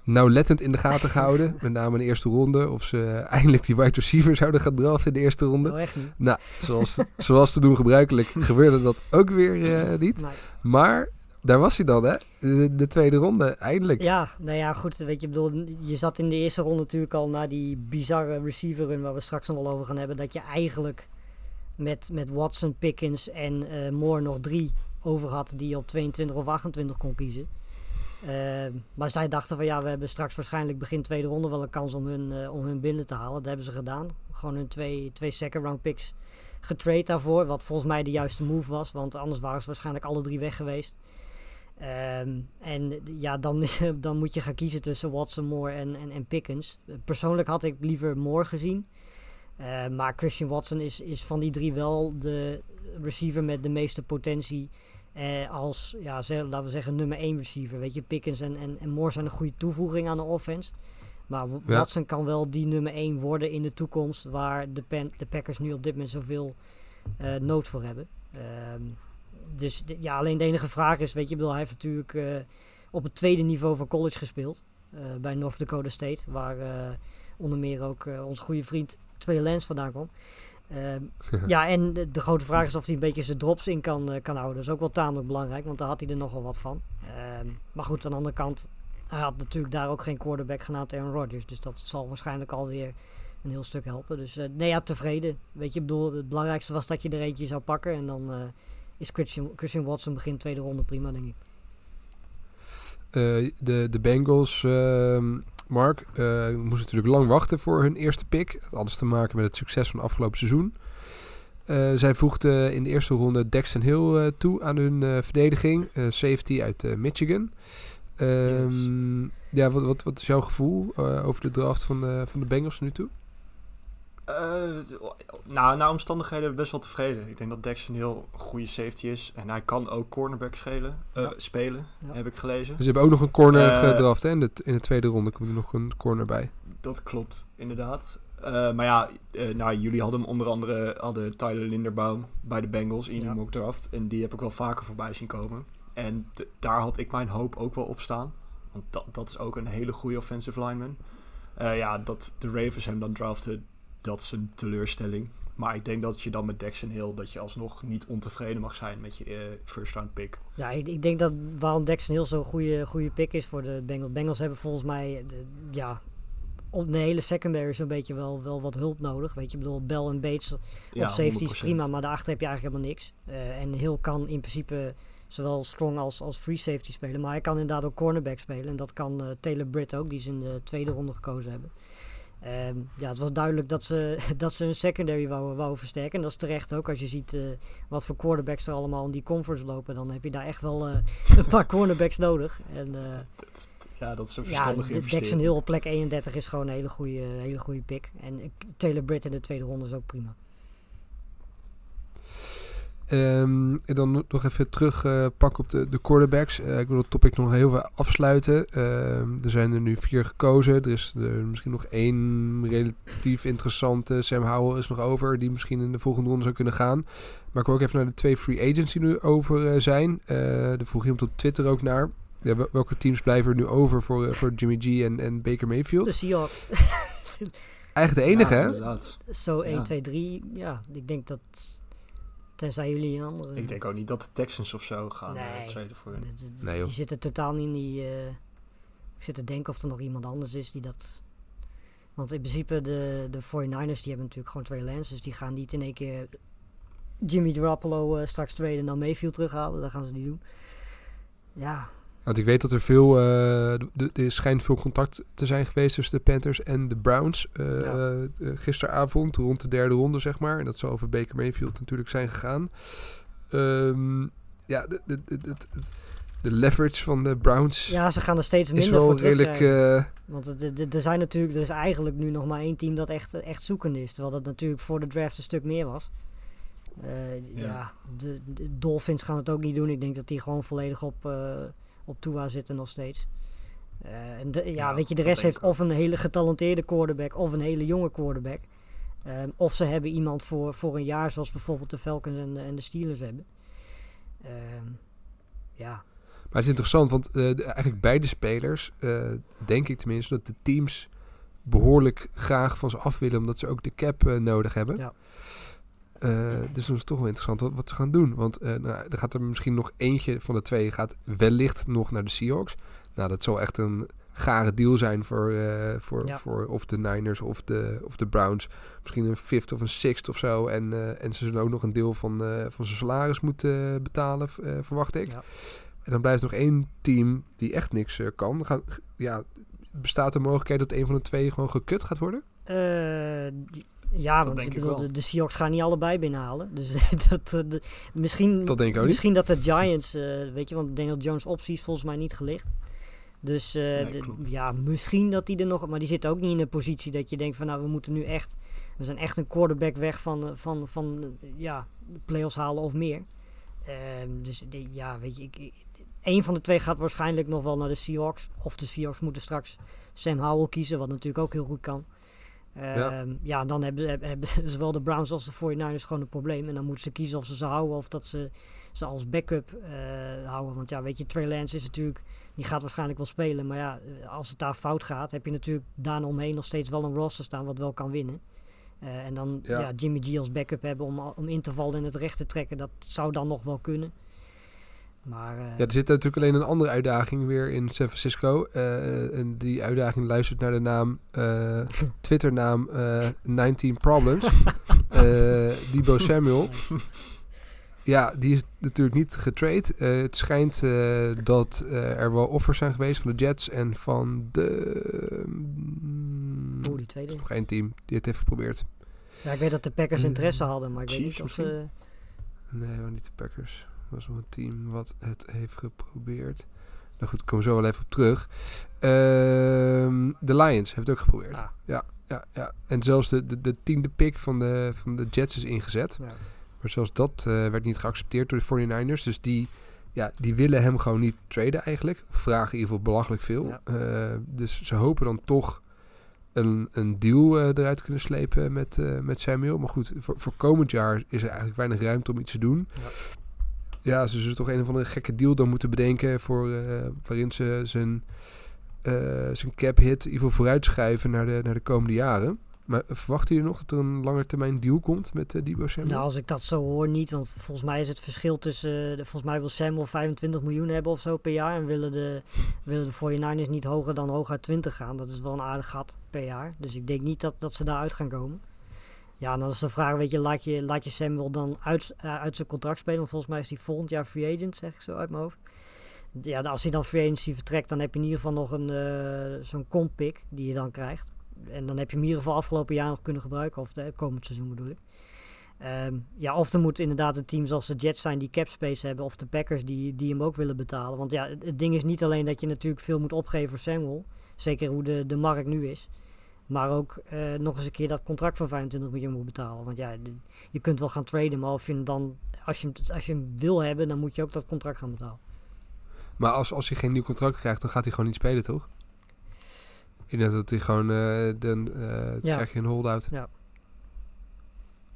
nauwlettend in de gaten gehouden. Met name in de eerste ronde. Of ze eindelijk die wide receiver zouden gaan draften in de eerste ronde. Oh, echt niet? Nou, zoals, zoals te doen gebruikelijk gebeurde dat ook weer uh, niet. Nee. Maar daar was hij dan, hè? De, de tweede ronde, eindelijk. Ja, nou ja, goed. Weet je, bedoel, je zat in de eerste ronde natuurlijk al na die bizarre receiver run waar we straks nog wel over gaan hebben. Dat je eigenlijk met, met Watson, Pickens en uh, Moore nog drie over had die je op tweeëntwintig of achtentwintig kon kiezen. Uh, maar zij dachten van ja, we hebben straks waarschijnlijk begin tweede ronde wel een kans om hun, uh, om hun binnen te halen. Dat hebben ze gedaan. Gewoon hun twee, twee second round picks getrade daarvoor. Wat volgens mij de juiste move was. Want anders waren ze waarschijnlijk alle drie weg geweest. Uh, en ja, dan, dan moet je gaan kiezen tussen Watson, Moore en, en, en Pickens. Persoonlijk had ik liever Moore gezien. Uh, maar Christian Watson is, is van die drie wel de receiver met de meeste potentie. Uh, als, ja, ze, laten we zeggen, nummer één receiver. Weet je, Pickens en, en, en Moore zijn een goede toevoeging aan de offense. Maar ja. Watson kan wel die nummer één worden in de toekomst, waar de, pen, de Packers nu op dit moment zoveel uh, nood voor hebben. Uh, dus de, ja, alleen de enige vraag is, weet je, bedoel, hij heeft natuurlijk uh, op het tweede niveau van college gespeeld. Uh, bij North Dakota State, waar uh, onder meer ook uh, onze goede vriend Trey Lance vandaan kwam. Uh, ja, en de, de grote vraag is of hij een beetje zijn drops in kan, uh, kan houden. Dat is ook wel tamelijk belangrijk, want daar had hij er nogal wat van. Uh, maar goed, aan de andere kant, hij had natuurlijk daar ook geen quarterback genaamd Aaron Rodgers. Dus dat zal waarschijnlijk alweer een heel stuk helpen. Dus uh, nee, ja, tevreden. Weet je, ik bedoel, het belangrijkste was dat je er eentje zou pakken. En dan uh, is Christian, Christian Watson begin tweede ronde prima, denk ik. Uh, de, de Bengals... Uh... Mark, uh, moest natuurlijk lang wachten voor hun eerste pick. Alles te maken met het succes van het afgelopen seizoen. Uh, zij voegden in de eerste ronde Dexton Hill uh, toe aan hun uh, verdediging. Uh, safety uit uh, Michigan. Um, yes. Ja, wat, wat, wat is jouw gevoel uh, over de draft van, uh, van de Bengals nu toe? Uh, nou, naar omstandigheden best wel tevreden. Ik denk dat Dexton Hill een goede safety is. En hij kan ook cornerback schelen, uh, ja. spelen, ja. heb ik gelezen. Dus ze hebben ook nog een corner uh, gedraft, hè? In de, in de tweede ronde komt er nog een corner bij. Dat klopt, inderdaad. Uh, maar ja, uh, nou, jullie hadden hem onder andere hadden Tyler Linderbaum bij de Bengals in de ja. mock draft. En die heb ik wel vaker voorbij zien komen. En t- daar had ik mijn hoop ook wel op staan. Want dat, dat is ook een hele goede offensive lineman. Uh, ja, dat de Ravens hem dan draften... Dat is een teleurstelling. Maar ik denk dat je dan met Dexton Hill... dat je alsnog niet ontevreden mag zijn met je uh, first round pick. Ja, ik, ik denk dat waarom Dexton Hill zo'n goede, goede pick is voor de Bengals. Bengals hebben volgens mij... De, ja, op de hele secondary zo'n beetje wel, wel wat hulp nodig. Weet je, ik bedoel, Bell en Bates op ja, safety is prima... maar daarachter heb je eigenlijk helemaal niks. Uh, en Hill kan in principe zowel strong als, als free safety spelen. Maar hij kan inderdaad ook cornerback spelen. En dat kan uh, Taylor Britt ook, die ze in de tweede ronde gekozen hebben. Um, ja, het was duidelijk dat ze, dat ze hun secondary wou, wou versterken. En dat is terecht ook. Als je ziet uh, wat voor cornerbacks er allemaal in die conference lopen... dan heb je daar echt wel uh, een paar cornerbacks nodig. En, uh, dat, dat, Ja, dat is een verstandige ja, investering. Ja, Dexton Hill op plek eenendertig is gewoon een hele goede, hele goede pick. En Taylor Britt in de tweede ronde is ook prima. Um, en dan nog even terug uh, pakken op de, de quarterbacks. Uh, ik wil het topic nog heel veel afsluiten. Uh, er zijn er nu vier gekozen. Er is er misschien nog één relatief interessante. Sam Howell is nog over. Die misschien in de volgende ronde zou kunnen gaan. Maar ik wil ook even naar de twee free agents die nu over uh, zijn. Uh, daar vroeg iemand op Twitter ook naar. Ja, welke teams blijven er nu over voor, uh, voor Jimmy G en, en Baker Mayfield? De Seahawks. Eigenlijk de enige, ja, hè? Zo één, ja. twee, drie. Ja, ik denk dat... Tenzij jullie een andere... Ik denk ook niet dat de Texans of zo gaan. Nee, uh, voor hun. D- d- nee die zitten totaal niet in die... Uh, ik zit te denken of er nog iemand anders is die dat... Want in principe de, de forty-niners die hebben natuurlijk gewoon Trey Lance. Dus die gaan niet in één keer Jimmy Garoppolo uh, straks traden en dan Mayfield terughalen. Dat gaan ze niet doen. Ja... Want ik weet dat er veel, uh, d- d- er schijnt veel contact te zijn geweest tussen de Panthers en de Browns. Uh, ja. uh, gisteravond, rond de derde ronde, zeg maar. En dat zal over Baker Mayfield natuurlijk zijn gegaan. Um, ja, de, de, de, de, de leverage van de Browns. Ja, ze gaan er steeds minder voor terugkrijgen. Uh, Want de, de, de zijn natuurlijk, er is eigenlijk nu nog maar één team dat echt, echt zoekend is. Terwijl dat natuurlijk voor de draft een stuk meer was. Uh, ja, ja de, de Dolphins gaan het ook niet doen. Ik denk dat die gewoon volledig op... Uh, op Tua zitten nog steeds. Uh, en de, ja, ja, weet je, de rest heeft of een hele getalenteerde quarterback... of een hele jonge quarterback. Um, of ze hebben iemand voor, voor een jaar... zoals bijvoorbeeld de Falcons en de, en de Steelers hebben. Um, ja. Maar het is interessant, want uh, de, eigenlijk beide spelers... Uh, denk ik tenminste, dat de teams... behoorlijk graag van ze af willen... omdat ze ook de cap uh, nodig hebben. Ja. Uh, dus dat is toch wel interessant wat, wat ze gaan doen. Want uh, nou, er gaat er misschien nog eentje van de twee... gaat wellicht nog naar de Seahawks. Nou, dat zal echt een gare deal zijn... voor, uh, voor, ja. voor of de Niners of de, of de Browns. Misschien een fifth of een sixth of zo. En, uh, en ze zullen ook nog een deel van, uh, van zijn salaris moeten betalen... Uh, verwacht ik. Ja. En dan blijft nog één team die echt niks uh, kan. Gaan, ja, bestaat de mogelijkheid dat een van de twee... gewoon gekut gaat worden? Uh, die... Ja, dat want ik bedoel, de, de Seahawks gaan niet allebei binnenhalen. Dus dat, de, misschien, dat denk ik ook misschien niet. Dat de Giants, uh, weet je, want Daniel Jones' optie is volgens mij niet gelicht. Dus uh, nee, de, ja, misschien dat die er nog, maar die zit ook niet in een positie dat je denkt van nou, we moeten nu echt, we zijn echt een quarterback weg van, van, van ja, de playoffs halen of meer. Uh, dus de, ja, weet je, ik, ik, één van de twee gaat waarschijnlijk nog wel naar de Seahawks. Of de Seahawks moeten straks Sam Howell kiezen, wat natuurlijk ook heel goed kan. Uh, ja. ja, dan hebben, hebben, hebben zowel de Browns als de forty-niners gewoon een probleem. En dan moeten ze kiezen of ze ze houden of dat ze ze als backup uh, houden. Want ja, weet je, Trey Lance is natuurlijk... Die gaat waarschijnlijk wel spelen. Maar ja, als het daar fout gaat, heb je natuurlijk daarna omheen nog steeds wel een roster staan wat wel kan winnen. Uh, en dan ja. Ja, Jimmy G als backup hebben om, om in te vallen en het recht te trekken. Dat zou dan nog wel kunnen. Maar, uh, ja, er zit natuurlijk alleen een andere uitdaging weer in San Francisco. Uh, en die uitdaging luistert naar de naam, uh, Twitternaam uh, negentien Problems. uh, Debo Samuel. Ja, die is natuurlijk niet getrade. Uh, het schijnt uh, dat uh, er wel offers zijn geweest van de Jets en van de... Um, oh, die tweede. Er is nog één team die het heeft geprobeerd. Ja, ik weet dat de Packers interesse hadden, maar ik Chiefs weet niet of ze... Uh... Nee, maar niet de Packers. Was nog een team wat het heeft geprobeerd. Nou goed, ik kom zo wel even op terug. De uh, Lions heeft het ook geprobeerd. Ah. Ja, ja, ja. En zelfs de, de, de tiende pick van de, van de Jets is ingezet. Ja. Maar zelfs dat uh, werd niet geaccepteerd door de forty-niners. Dus die, ja, die willen hem gewoon niet traden eigenlijk. Vragen in ieder geval belachelijk veel. Ja. Uh, dus ze hopen dan toch een, een deal uh, eruit kunnen slepen met, uh, met Samuel. Maar goed, voor, voor komend jaar is er eigenlijk weinig ruimte om iets te doen. Ja. Ja, ze zullen toch een of andere gekke deal dan moeten bedenken... voor uh, waarin ze zijn, uh, zijn cap-hit in ieder geval vooruitschuiven naar de, naar de komende jaren. Maar verwachten jullie nog dat er een langetermijn deal komt met uh, Debo Samuel? Nou, als ik dat zo hoor niet, want volgens mij is het verschil tussen... Uh, volgens mij wil Samuel vijfentwintig miljoen hebben of zo per jaar... en willen de, willen de forty-niners niet hoger dan hooguit twintig gaan. Dat is wel een aardig gat per jaar. Dus ik denk niet dat, dat ze daaruit gaan komen. Ja, dan is de vraag, weet je, laat je, laat je Samuel dan uit, uh, uit zijn contract spelen? Want volgens mij is hij volgend jaar free agent, zeg ik zo uit mijn hoofd. Ja, als hij dan free agency vertrekt, dan heb je in ieder geval nog een, uh, zo'n comp pick die je dan krijgt. En dan heb je hem in ieder geval afgelopen jaar nog kunnen gebruiken, of de, komend seizoen bedoel ik. Um, ja, of er moet inderdaad een team zoals de Jets zijn die cap space hebben, of de Packers die, die hem ook willen betalen. Want ja, het ding is niet alleen dat je natuurlijk veel moet opgeven voor Samuel, zeker hoe de, de markt nu is, maar ook uh, nog eens een keer dat contract van vijfentwintig miljoen moet betalen. Want ja, de, je kunt wel gaan traden, maar of je hem dan, als je hem, als je hem wil hebben, dan moet je ook dat contract gaan betalen. Maar als, als hij geen nieuw contract krijgt, dan gaat hij gewoon niet spelen, toch? Ik denk dat hij gewoon, uh, dan uh, ja. krijg je een hold-out. Ja.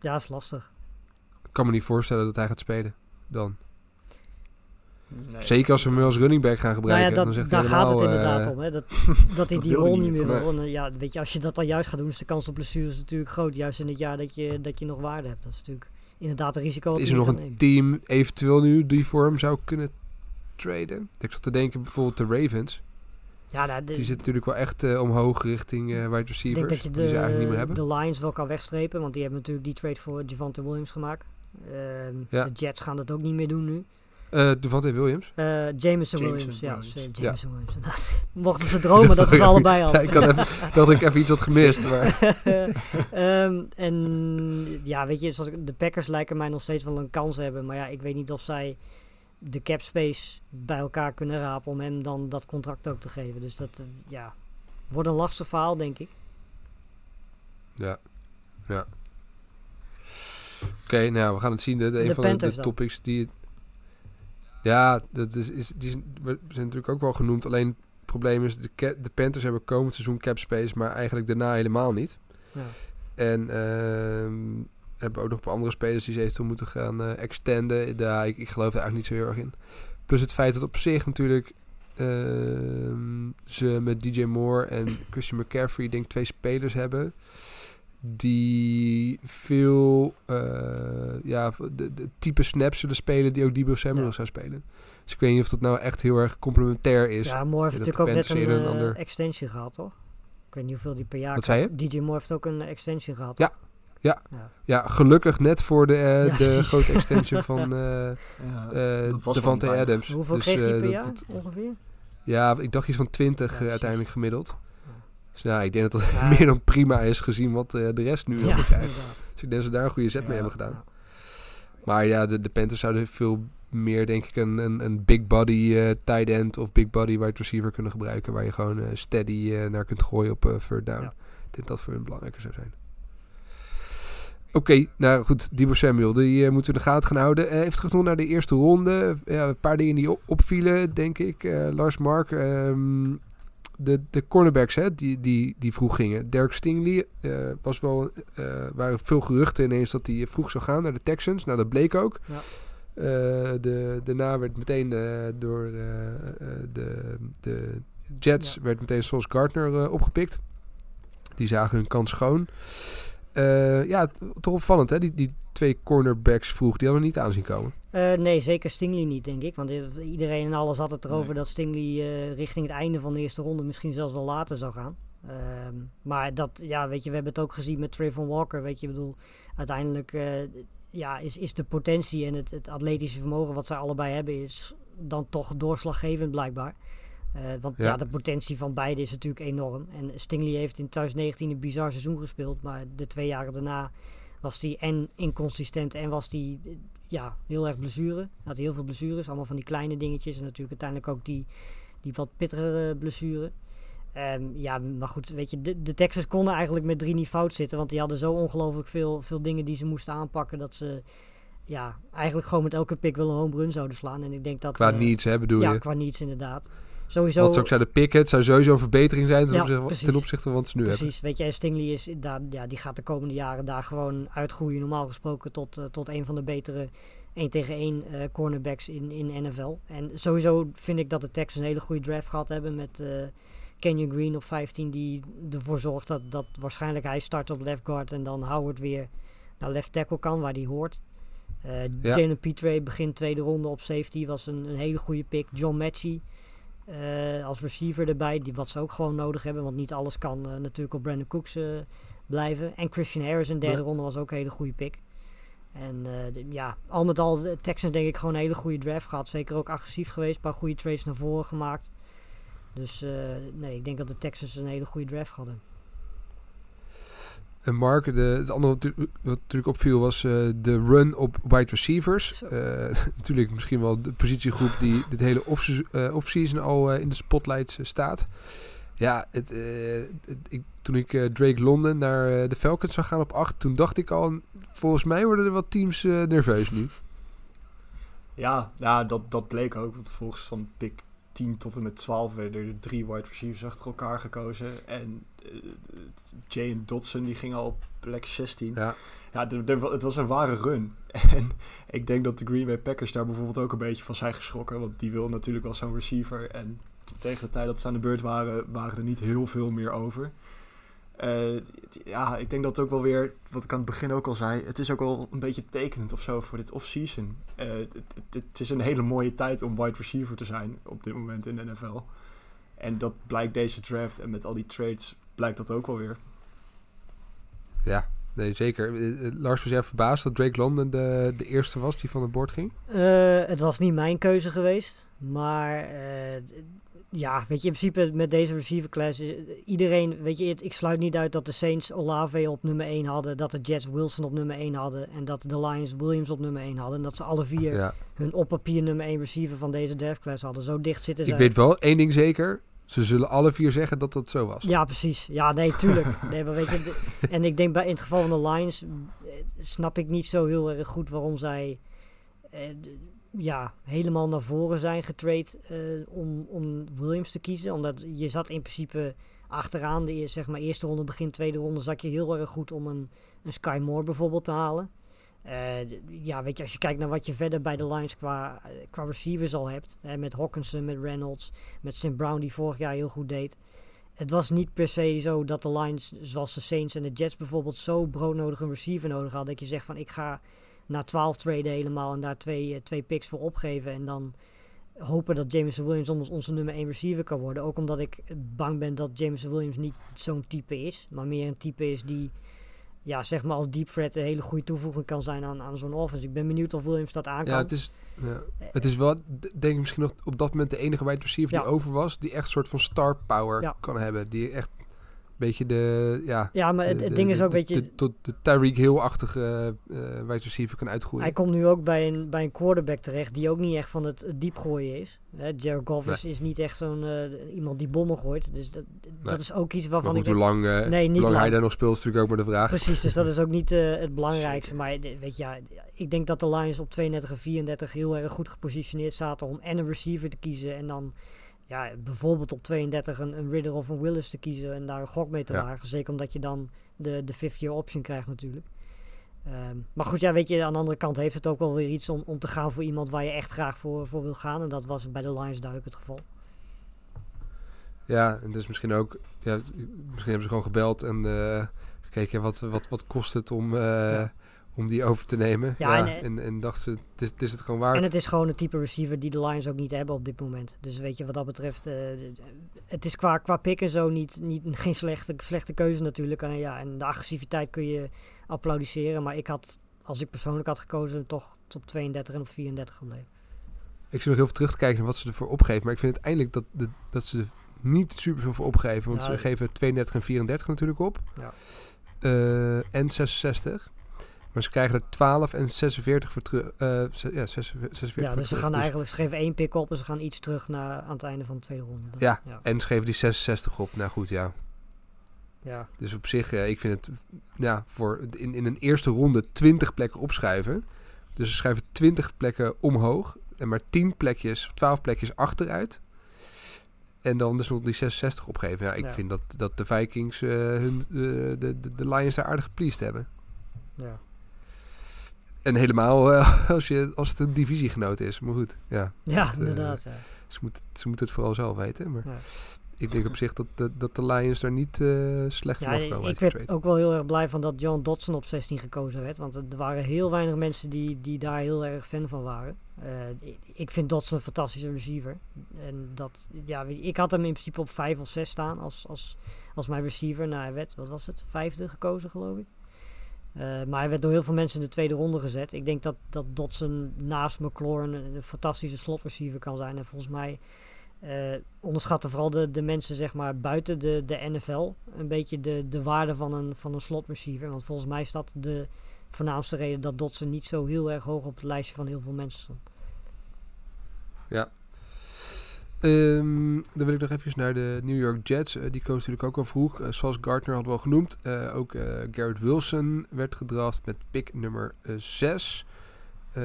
Ja, is lastig. Ik kan me niet voorstellen dat hij gaat spelen dan. Nee. Zeker als we hem als running back gaan gebruiken. Nou ja, dat, dan zegt daar helemaal, gaat het inderdaad uh, om. Hè? Dat, dat hij die rol niet meer wil. Nee. Ja, weet je, als je dat dan juist gaat doen, is de kans op blessures natuurlijk groot. Juist in het jaar dat je, dat je nog waarde hebt. Dat is natuurlijk inderdaad een risico. Is er nog een nemen. team eventueel nu die voor hem zou kunnen traden? Ik zat te denken bijvoorbeeld de Ravens. Ja, nou, de, die zit natuurlijk wel echt uh, omhoog richting uh, wide receivers. Ik denk dat je de, die ze eigenlijk niet meer hebben. De Lions wel kan wegstrepen, want die hebben natuurlijk die trade voor Javonte Williams gemaakt. Uh, ja. De Jets gaan dat ook niet meer doen nu. Uh, Javonte Williams? Uh, Jameson Williams, ja. Jameson ja. Williams, inderdaad. Mochten ze dromen, dat, dat is allebei al. Ja, ik had, even, ik had ook even iets had gemist. Maar. um, en ja, weet je, zoals ik, de Packers lijken mij nog steeds wel een kans hebben. Maar ja, ik weet niet of zij de cap space bij elkaar kunnen rapen om hem dan dat contract ook te geven. Dus dat, ja, wordt een lastig verhaal, denk ik. Ja, ja. Oké, okay, nou, we gaan het zien. De, de, de een van de, de topics die... Ja, dat is, is, die zijn, we zijn natuurlijk ook wel genoemd. Alleen het probleem is, de, de Panthers hebben komend seizoen cap space, maar eigenlijk daarna helemaal niet. Ja. En... Uh, hebben ook nog een paar andere spelers die ze eventueel moeten gaan uh, extenden. Daar, ik, ik geloof daar eigenlijk niet zo heel erg in. Plus het feit dat op zich natuurlijk uh, ze met D J Moore en Christian McCaffrey, denk twee spelers hebben die veel uh, ja, de, de type snaps zullen spelen die ook Deebo Samuel ja. zou spelen. Dus ik weet niet of dat nou echt heel erg complementair is. Ja, Moore heeft natuurlijk ook net een, een ander... extension gehad, toch? Ik weet niet hoeveel die per jaar... Wat zei je? D J Moore heeft ook een extension gehad, toch? Ja. Ja, ja. ja, gelukkig net voor de, uh, ja, de grote extension van uh, ja, uh, Davante Adams. Hoeveel dus, kreeg hij uh, per jaar dat, ongeveer? Ja, ik dacht iets van twintig ja, uh, uiteindelijk gemiddeld. Ja. Dus nou, ik denk dat dat ja. meer dan prima is gezien wat uh, de rest nu ja, hebben krijgt. Dus ik denk dat ze daar een goede zet ja, mee hebben gedaan. Ja. Maar ja, de, de Panthers zouden veel meer, denk ik, een, een, een big body uh, tight end of big body wide receiver kunnen gebruiken. Waar je gewoon uh, steady uh, naar kunt gooien op uh, third down. Ja. Ik denk dat voor hun belangrijker zou zijn. Oké, okay, nou goed, Deebo Samuel, die uh, moeten we in de gaten gaan houden. Uh, even terug nog naar de eerste ronde. Ja, een paar dingen die op- opvielen, denk ik. Uh, Lars, Mark, um, de, de cornerbacks hè, die, die, die vroeg gingen. Derek Stingley, uh, was wel, uh, waren veel geruchten ineens dat hij vroeg zou gaan naar de Texans. Nou, dat bleek ook. Ja. Uh, de, daarna werd meteen uh, door uh, de, de Jets, ja. werd meteen Sauce Gardner uh, opgepikt. Die zagen hun kans schoon. Uh, ja, toch opvallend hè, die, die twee cornerbacks vroeg, die hadden we niet aan zien komen. Uh, nee, zeker Stingley niet, denk ik. Want iedereen en alles had het erover nee. dat Stingley uh, richting het einde van de eerste ronde misschien zelfs wel later zou gaan. Uh, maar dat, ja, weet je, we hebben het ook gezien met Trayvon Walker, weet je, ik bedoel, uiteindelijk uh, ja, is, is de potentie en het, het atletische vermogen wat zij allebei hebben is dan toch doorslaggevend blijkbaar. Uh, want ja. ja, de potentie van beide is natuurlijk enorm. En Stingley heeft in twintig negentien een bizar seizoen gespeeld. Maar de twee jaren daarna was hij en inconsistent en was hij ja, heel erg blessure. Had heel veel blessures, allemaal van die kleine dingetjes. En natuurlijk uiteindelijk ook die, die wat pittigere blessure. Um, ja, maar goed, weet je, de, de Texans konden eigenlijk met drie niet fout zitten. Want die hadden zo ongelooflijk veel, veel dingen die ze moesten aanpakken dat ze... Ja, eigenlijk gewoon met elke pick wel een home run zouden slaan. En ik denk dat, qua uh, niets, hè, bedoel ja, je? Ja, qua niets inderdaad. Sowieso, wat ze ook zeiden, Pickett zou sowieso een verbetering zijn ten, ja, opzichte, ten opzichte van wat ze nu precies. hebben. Precies, weet je, Stingley is daar, ja, die gaat de komende jaren daar gewoon uitgroeien. Normaal gesproken tot, uh, tot een van de betere één tegen één uh, cornerbacks in, in N F L. En sowieso vind ik dat de Texans een hele goede draft gehad hebben met uh, Kenyon Green op vijftien. Die ervoor zorgt dat, dat waarschijnlijk hij start op left guard en dan Howard weer naar left tackle kan waar hij hoort. Uh, ja. Jalen Petrie begint tweede ronde op safety, was een, een hele goede pick. John Metchie. Uh, als receiver erbij, die, wat ze ook gewoon nodig hebben, want niet alles kan uh, natuurlijk op Brandon Cooks uh, blijven. En Christian Harris in de derde ja. ronde was ook een hele goede pick. En uh, de, ja, al met al, de Texans denk ik gewoon een hele goede draft gehad. Zeker ook agressief geweest, een paar goede trades naar voren gemaakt. Dus uh, nee, ik denk dat de Texans een hele goede draft hadden. En Mark, de, het andere wat, wat natuurlijk opviel was uh, de run op wide receivers. Uh, natuurlijk misschien wel de positiegroep die dit hele off- uh, off-season al uh, in de spotlights uh, staat. Ja, het, uh, het, ik, toen ik uh, Drake London naar uh, de Falcons zou gaan op acht, toen dacht ik al, volgens mij worden er wat teams uh, nerveus nu. Ja, ja dat, dat bleek ook. Want volgens van pick tien tot en met twaalf werden er drie wide receivers achter elkaar gekozen. En uh, Jay Dodson die ging al op plek zestien. Ja, ja de, de, het was een ware run. En ik denk dat de Green Bay Packers daar bijvoorbeeld ook een beetje van zijn geschrokken. Want die wil natuurlijk wel zo'n receiver. En tegen de tijd dat ze aan de beurt waren, waren er niet heel veel meer over. Uh, t, ja, ik denk dat het ook wel weer, wat ik aan het begin ook al zei, het is ook wel een beetje tekenend of zo voor dit off-season. Uh, het is een hele mooie tijd om wide receiver te zijn op dit moment in de N F L. En dat blijkt deze draft en met al die trades blijkt dat ook wel weer. Ja, nee, zeker. Uh, Lars, was jij verbaasd dat Drake London de, de eerste was die van het bord ging? Uh, het was niet mijn keuze geweest, maar... Uh, Ja, weet je, in principe met deze receiver class, iedereen, weet je, ik sluit niet uit dat de Saints Olave op nummer één hadden, dat de Jets Wilson op nummer één hadden en dat de Lions Williams op nummer één hadden en dat ze alle vier ja. hun op papier nummer één receiver van deze draft class hadden. Zo dicht zitten ze. Ik weet wel één ding zeker, ze zullen alle vier zeggen dat dat zo was. Ja, precies. Ja, nee, tuurlijk. Nee, maar weet je, de, en ik denk bij, in het geval van de Lions snap ik niet zo heel erg goed waarom zij... Eh, ja, helemaal naar voren zijn getraind uh, om, om Williams te kiezen. Omdat je zat in principe achteraan de zeg maar, eerste ronde, begin tweede ronde, zat je heel erg goed om een, een Sky Moore bijvoorbeeld te halen. Uh, ja, weet je, als je kijkt naar wat je verder bij de Lions qua, qua receivers al hebt. Hè, met Hawkinson, met Reynolds, met Saint Brown die vorig jaar heel goed deed. Het was niet per se zo dat de Lions, zoals de Saints en de Jets bijvoorbeeld, zo broodnodig een receiver nodig hadden. Dat je zegt van ik ga... na twaalf traden helemaal en daar twee, twee picks voor opgeven. En dan hopen dat Jameson Williams ons onze nummer één receiver kan worden. Ook omdat ik bang ben dat Jameson Williams niet zo'n type is. Maar meer een type is die ja, zeg maar als deep threat een hele goede toevoeging kan zijn aan, aan zo'n offense. Ik ben benieuwd of Williams dat aan kan. Ja, het is, ja. het is wel, denk ik misschien nog op dat moment de enige wide receiver ja. die over was. Die echt een soort van star power ja. kan hebben. Die echt... beetje de ja ja maar het, het de, ding is ook weet je tot de, de Tyreek Hill-achtige uh, wide receiver kan uitgroeien. Hij komt nu ook bij een bij een quarterback terecht die ook niet echt van het diep gooien is. Hè, Jared Goff nee. is, is niet echt zo'n uh, iemand die bommen gooit, dus dat, nee. dat is ook iets waarvan goed, ik hoe denk, lang uh, nee, niet lang hij daar nog speelt is natuurlijk ook maar de vraag. Precies, dus dat is ook niet uh, het belangrijkste. Maar weet je, ja, ik denk dat de Lions op tweeëndertig en vierendertig heel erg goed gepositioneerd zaten om en een receiver te kiezen en dan ja, bijvoorbeeld op tweeëndertig een, een Ridder of een Willis te kiezen en daar een gok mee te wagen. Ja. Zeker omdat je dan de, de fifth-year option krijgt natuurlijk. Um, maar goed, ja, weet je, aan de andere kant heeft het ook wel weer iets om, om te gaan voor iemand waar je echt graag voor, voor wil gaan. En dat was bij de Lions duidelijk het geval. Ja, en dus misschien ook, ja, misschien hebben ze gewoon gebeld en uh, gekeken wat, wat, wat kost het om... Uh, ja. om die over te nemen. Ja, ja, en, en, en dachten ze, het is, het is het gewoon waard. En het is gewoon het type receiver die de Lions ook niet hebben op dit moment. Dus weet je, wat dat betreft... Uh, het is qua, qua pick en zo niet, niet, geen slechte, slechte keuze natuurlijk. En, ja, en de agressiviteit kun je applaudisseren. Maar ik had, als ik persoonlijk had gekozen... toch op tweeëndertig en op vierendertig gebleven. Ik zit nog heel veel terug te kijken naar wat ze ervoor opgeven. Maar ik vind uiteindelijk dat, de, dat ze er niet superveel voor opgeven. Want nou, ze geven tweeëndertig en vierendertig natuurlijk op. Ja. Uh, en zesenzestig. Maar ze krijgen er twaalf en zesenveertig voor terug. Uh, zes, ja, zesenveertig ja, dus ze gaan terug. Eigenlijk, ze geven één pick op en ze gaan iets terug naar, aan het einde van de tweede ronde. Dus, ja, ja, en ze geven die zesenzestig op. Nou goed, ja. ja. Dus op zich, uh, ik vind het ja, voor in, in een eerste ronde twintig plekken opschuiven. Dus ze schuiven twintig plekken omhoog en maar tien plekjes, twaalf plekjes achteruit. En dan dus nog die zesenzestig opgeven. Ja, ik ja. vind dat, dat de Vikings uh, hun, uh, de, de, de Lions daar aardig gepleased hebben. Ja. En helemaal uh, als, je, als het een divisiegenoot is. Maar goed, ja. Ja, dat, inderdaad. Uh, ja. Ze moeten ze moet het vooral zelf weten. Maar ja. ik denk op zich dat, dat, dat de Lions daar niet uh, slecht van ja, afkomen. Ik werd ook wel heel erg blij van dat John Dodson op zestien gekozen werd. Want er waren heel weinig mensen die, die daar heel erg fan van waren. Uh, ik vind Dodson een fantastische receiver. En dat, ja, ik had hem in principe op vijf of zes staan als, als, als mijn receiver. Nou, hij werd, wat was het, vijfde gekozen geloof ik. Uh, maar hij werd door heel veel mensen in de tweede ronde gezet. Ik denk dat, dat Dodson naast McLaurin een fantastische slot receiver kan zijn. En volgens mij Uh, onderschatten vooral de, de mensen zeg maar buiten de, de N F L een beetje de, de waarde van een, van een slot receiver. Want volgens mij is dat de voornaamste reden dat Dodson niet zo heel erg hoog op het lijstje van heel veel mensen stond. Ja. Um, dan wil ik nog even naar de New York Jets. Uh, die koos natuurlijk ook al vroeg. Uh, zoals Gardner had wel genoemd. Uh, ook uh, Garrett Wilson werd gedraft met pick nummer zes. Uh,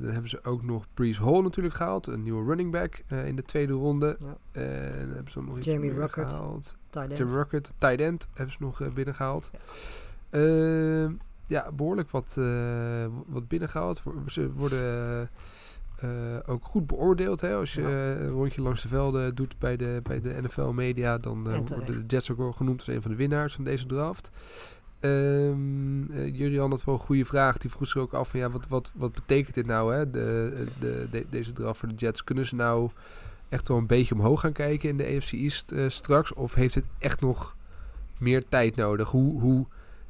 dan hebben ze ook nog Breece Hall natuurlijk gehaald. Een nieuwe running back uh, in de tweede ronde. Ja. Uh, dan hebben ze nog iets Jamie Ruckert, gehaald. Jamie Ruckert, tight end, hebben ze nog uh, binnengehaald. Ja. Uh, ja, behoorlijk wat, uh, wat binnengehaald. Ze worden uh, ook goed beoordeeld. Hè? Als je ja. een rondje langs de velden doet bij de, bij de N F L media, dan uh, worden de Jets ook wel genoemd als een van de winnaars van deze draft. Um, uh, Jurian had wel een goede vraag. Die vroeg zich ook af van ja, wat, wat, wat betekent dit nou? Hè? De, de, de, deze draft voor de Jets. Kunnen ze nou echt wel een beetje omhoog gaan kijken in de A F C East uh, straks? Of heeft het echt nog meer tijd nodig? Hoe, hoe,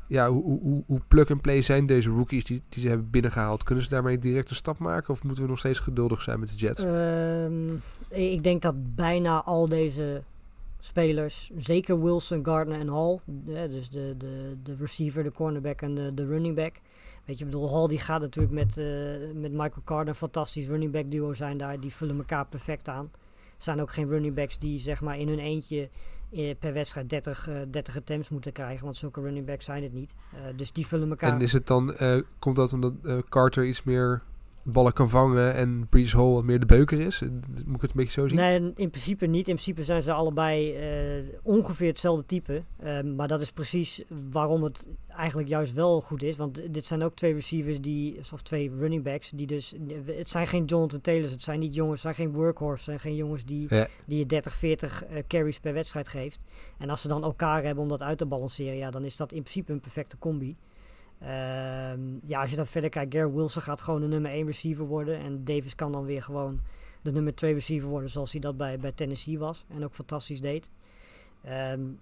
ja, hoe, hoe, hoe plug-and-play zijn deze rookies die, die ze hebben binnengehaald? Kunnen ze daarmee direct een stap maken? Of moeten we nog steeds geduldig zijn met de Jets? Um, ik denk dat bijna al deze spelers, zeker Wilson, Gardner en Hall, ja, dus de, de, de receiver, de cornerback en de, de running back. Weet je, ik bedoel, Hall die gaat natuurlijk met, uh, met Michael Carter, fantastisch running back duo zijn daar, die vullen elkaar perfect aan. Er zijn ook geen running backs die zeg maar in hun eentje uh, per wedstrijd dertig, uh, dertig attempts moeten krijgen, want zulke running backs zijn het niet. Uh, dus die vullen elkaar. En is het dan, uh, komt dat omdat uh, Carter iets meer ballen kan vangen en Breece Hall wat meer de beuker is? Moet ik het een beetje zo zien? Nee, in principe niet. In principe zijn ze allebei uh, ongeveer hetzelfde type. Uh, maar dat is precies waarom het eigenlijk juist wel goed is. Want dit zijn ook twee receivers die, of twee running backs, die dus, het zijn geen Jonathan Taylors, het zijn niet jongens, het zijn geen workhorse, het zijn geen jongens die, ja. die je dertig, veertig uh, carries per wedstrijd geeft. En als ze dan elkaar hebben om dat uit te balanceren, ja, dan is dat in principe een perfecte combi. Uh, ja, als je dan verder kijkt, Garrett Wilson gaat gewoon de nummer één receiver worden. En Davis kan dan weer gewoon de nummer twee receiver worden, zoals hij dat bij, bij Tennessee was. En ook fantastisch deed. Um,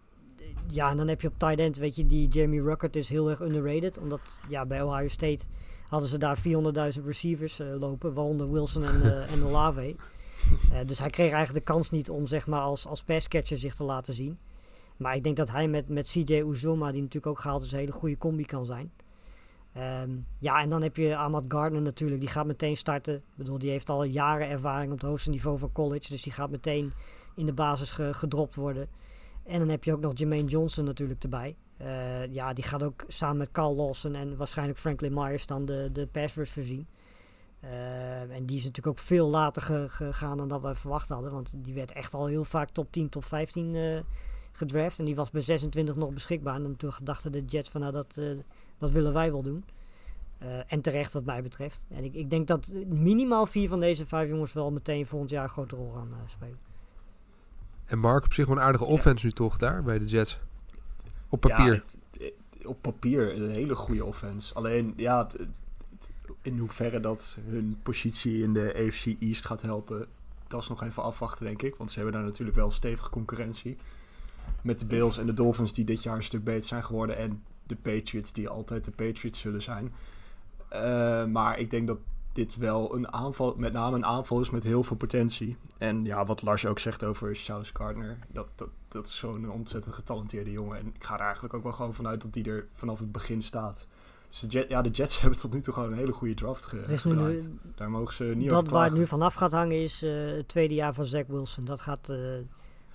ja, en dan heb je op tight end, weet je, die Jamie Ruckert is heel erg underrated. Omdat ja, bij Ohio State hadden ze daar vierhonderdduizend receivers uh, lopen, waaronder Wilson en, uh, en Olave. Uh, dus hij kreeg eigenlijk de kans niet om zeg maar als, als passcatcher zich te laten zien. Maar ik denk dat hij met, met C J Uzoma, die natuurlijk ook gehaald is, een hele goede combi kan zijn. Um, ja, en dan heb je Ahmad Gardner natuurlijk. Die gaat meteen starten. Ik bedoel, die heeft al jaren ervaring op het hoogste niveau van college. Dus die gaat meteen in de basis ge- gedropt worden. En dan heb je ook nog Jermaine Johnson natuurlijk erbij. Uh, ja, die gaat ook samen met Kyle Lawson en waarschijnlijk Franklin Myers dan de, de pass rush voorzien. Uh, en die is natuurlijk ook veel later ge- gegaan dan dat we verwacht hadden. Want die werd echt al heel vaak top tien, top vijftien uh, gedraft. En die was bij zesentwintig nog beschikbaar. En toen dachten de Jets van nou dat... Uh, Dat willen wij wel doen. Uh, en terecht wat mij betreft. En ik, ik denk dat minimaal vier van deze vijf jongens wel meteen volgend jaar een grote rol gaan uh, spelen. En Mark, op zich wel een aardige offense ja. nu toch daar bij de Jets? Op papier. Ja, het, het, op papier een hele goede offense. Alleen ja, het, het, in hoeverre dat hun positie in de A F C East gaat helpen, dat is nog even afwachten denk ik. Want ze hebben daar natuurlijk wel stevige concurrentie. Met de Bills en de Dolphins die dit jaar een stuk beter zijn geworden en de Patriots die altijd de Patriots zullen zijn. Uh, maar ik denk dat dit wel een aanval, met name een aanval is met heel veel potentie. En ja, wat Lars ook zegt over Sauce Gardner, dat, dat, dat is zo'n ontzettend getalenteerde jongen. En ik ga er eigenlijk ook wel gewoon vanuit dat die er vanaf het begin staat. Dus de, Jet, ja, de Jets hebben tot nu toe gewoon een hele goede draft ge- dus gedraaid. Nu, Daar mogen ze niet dat over waar het nu vanaf gaat hangen is uh, het tweede jaar van Zach Wilson. Dat gaat... Uh,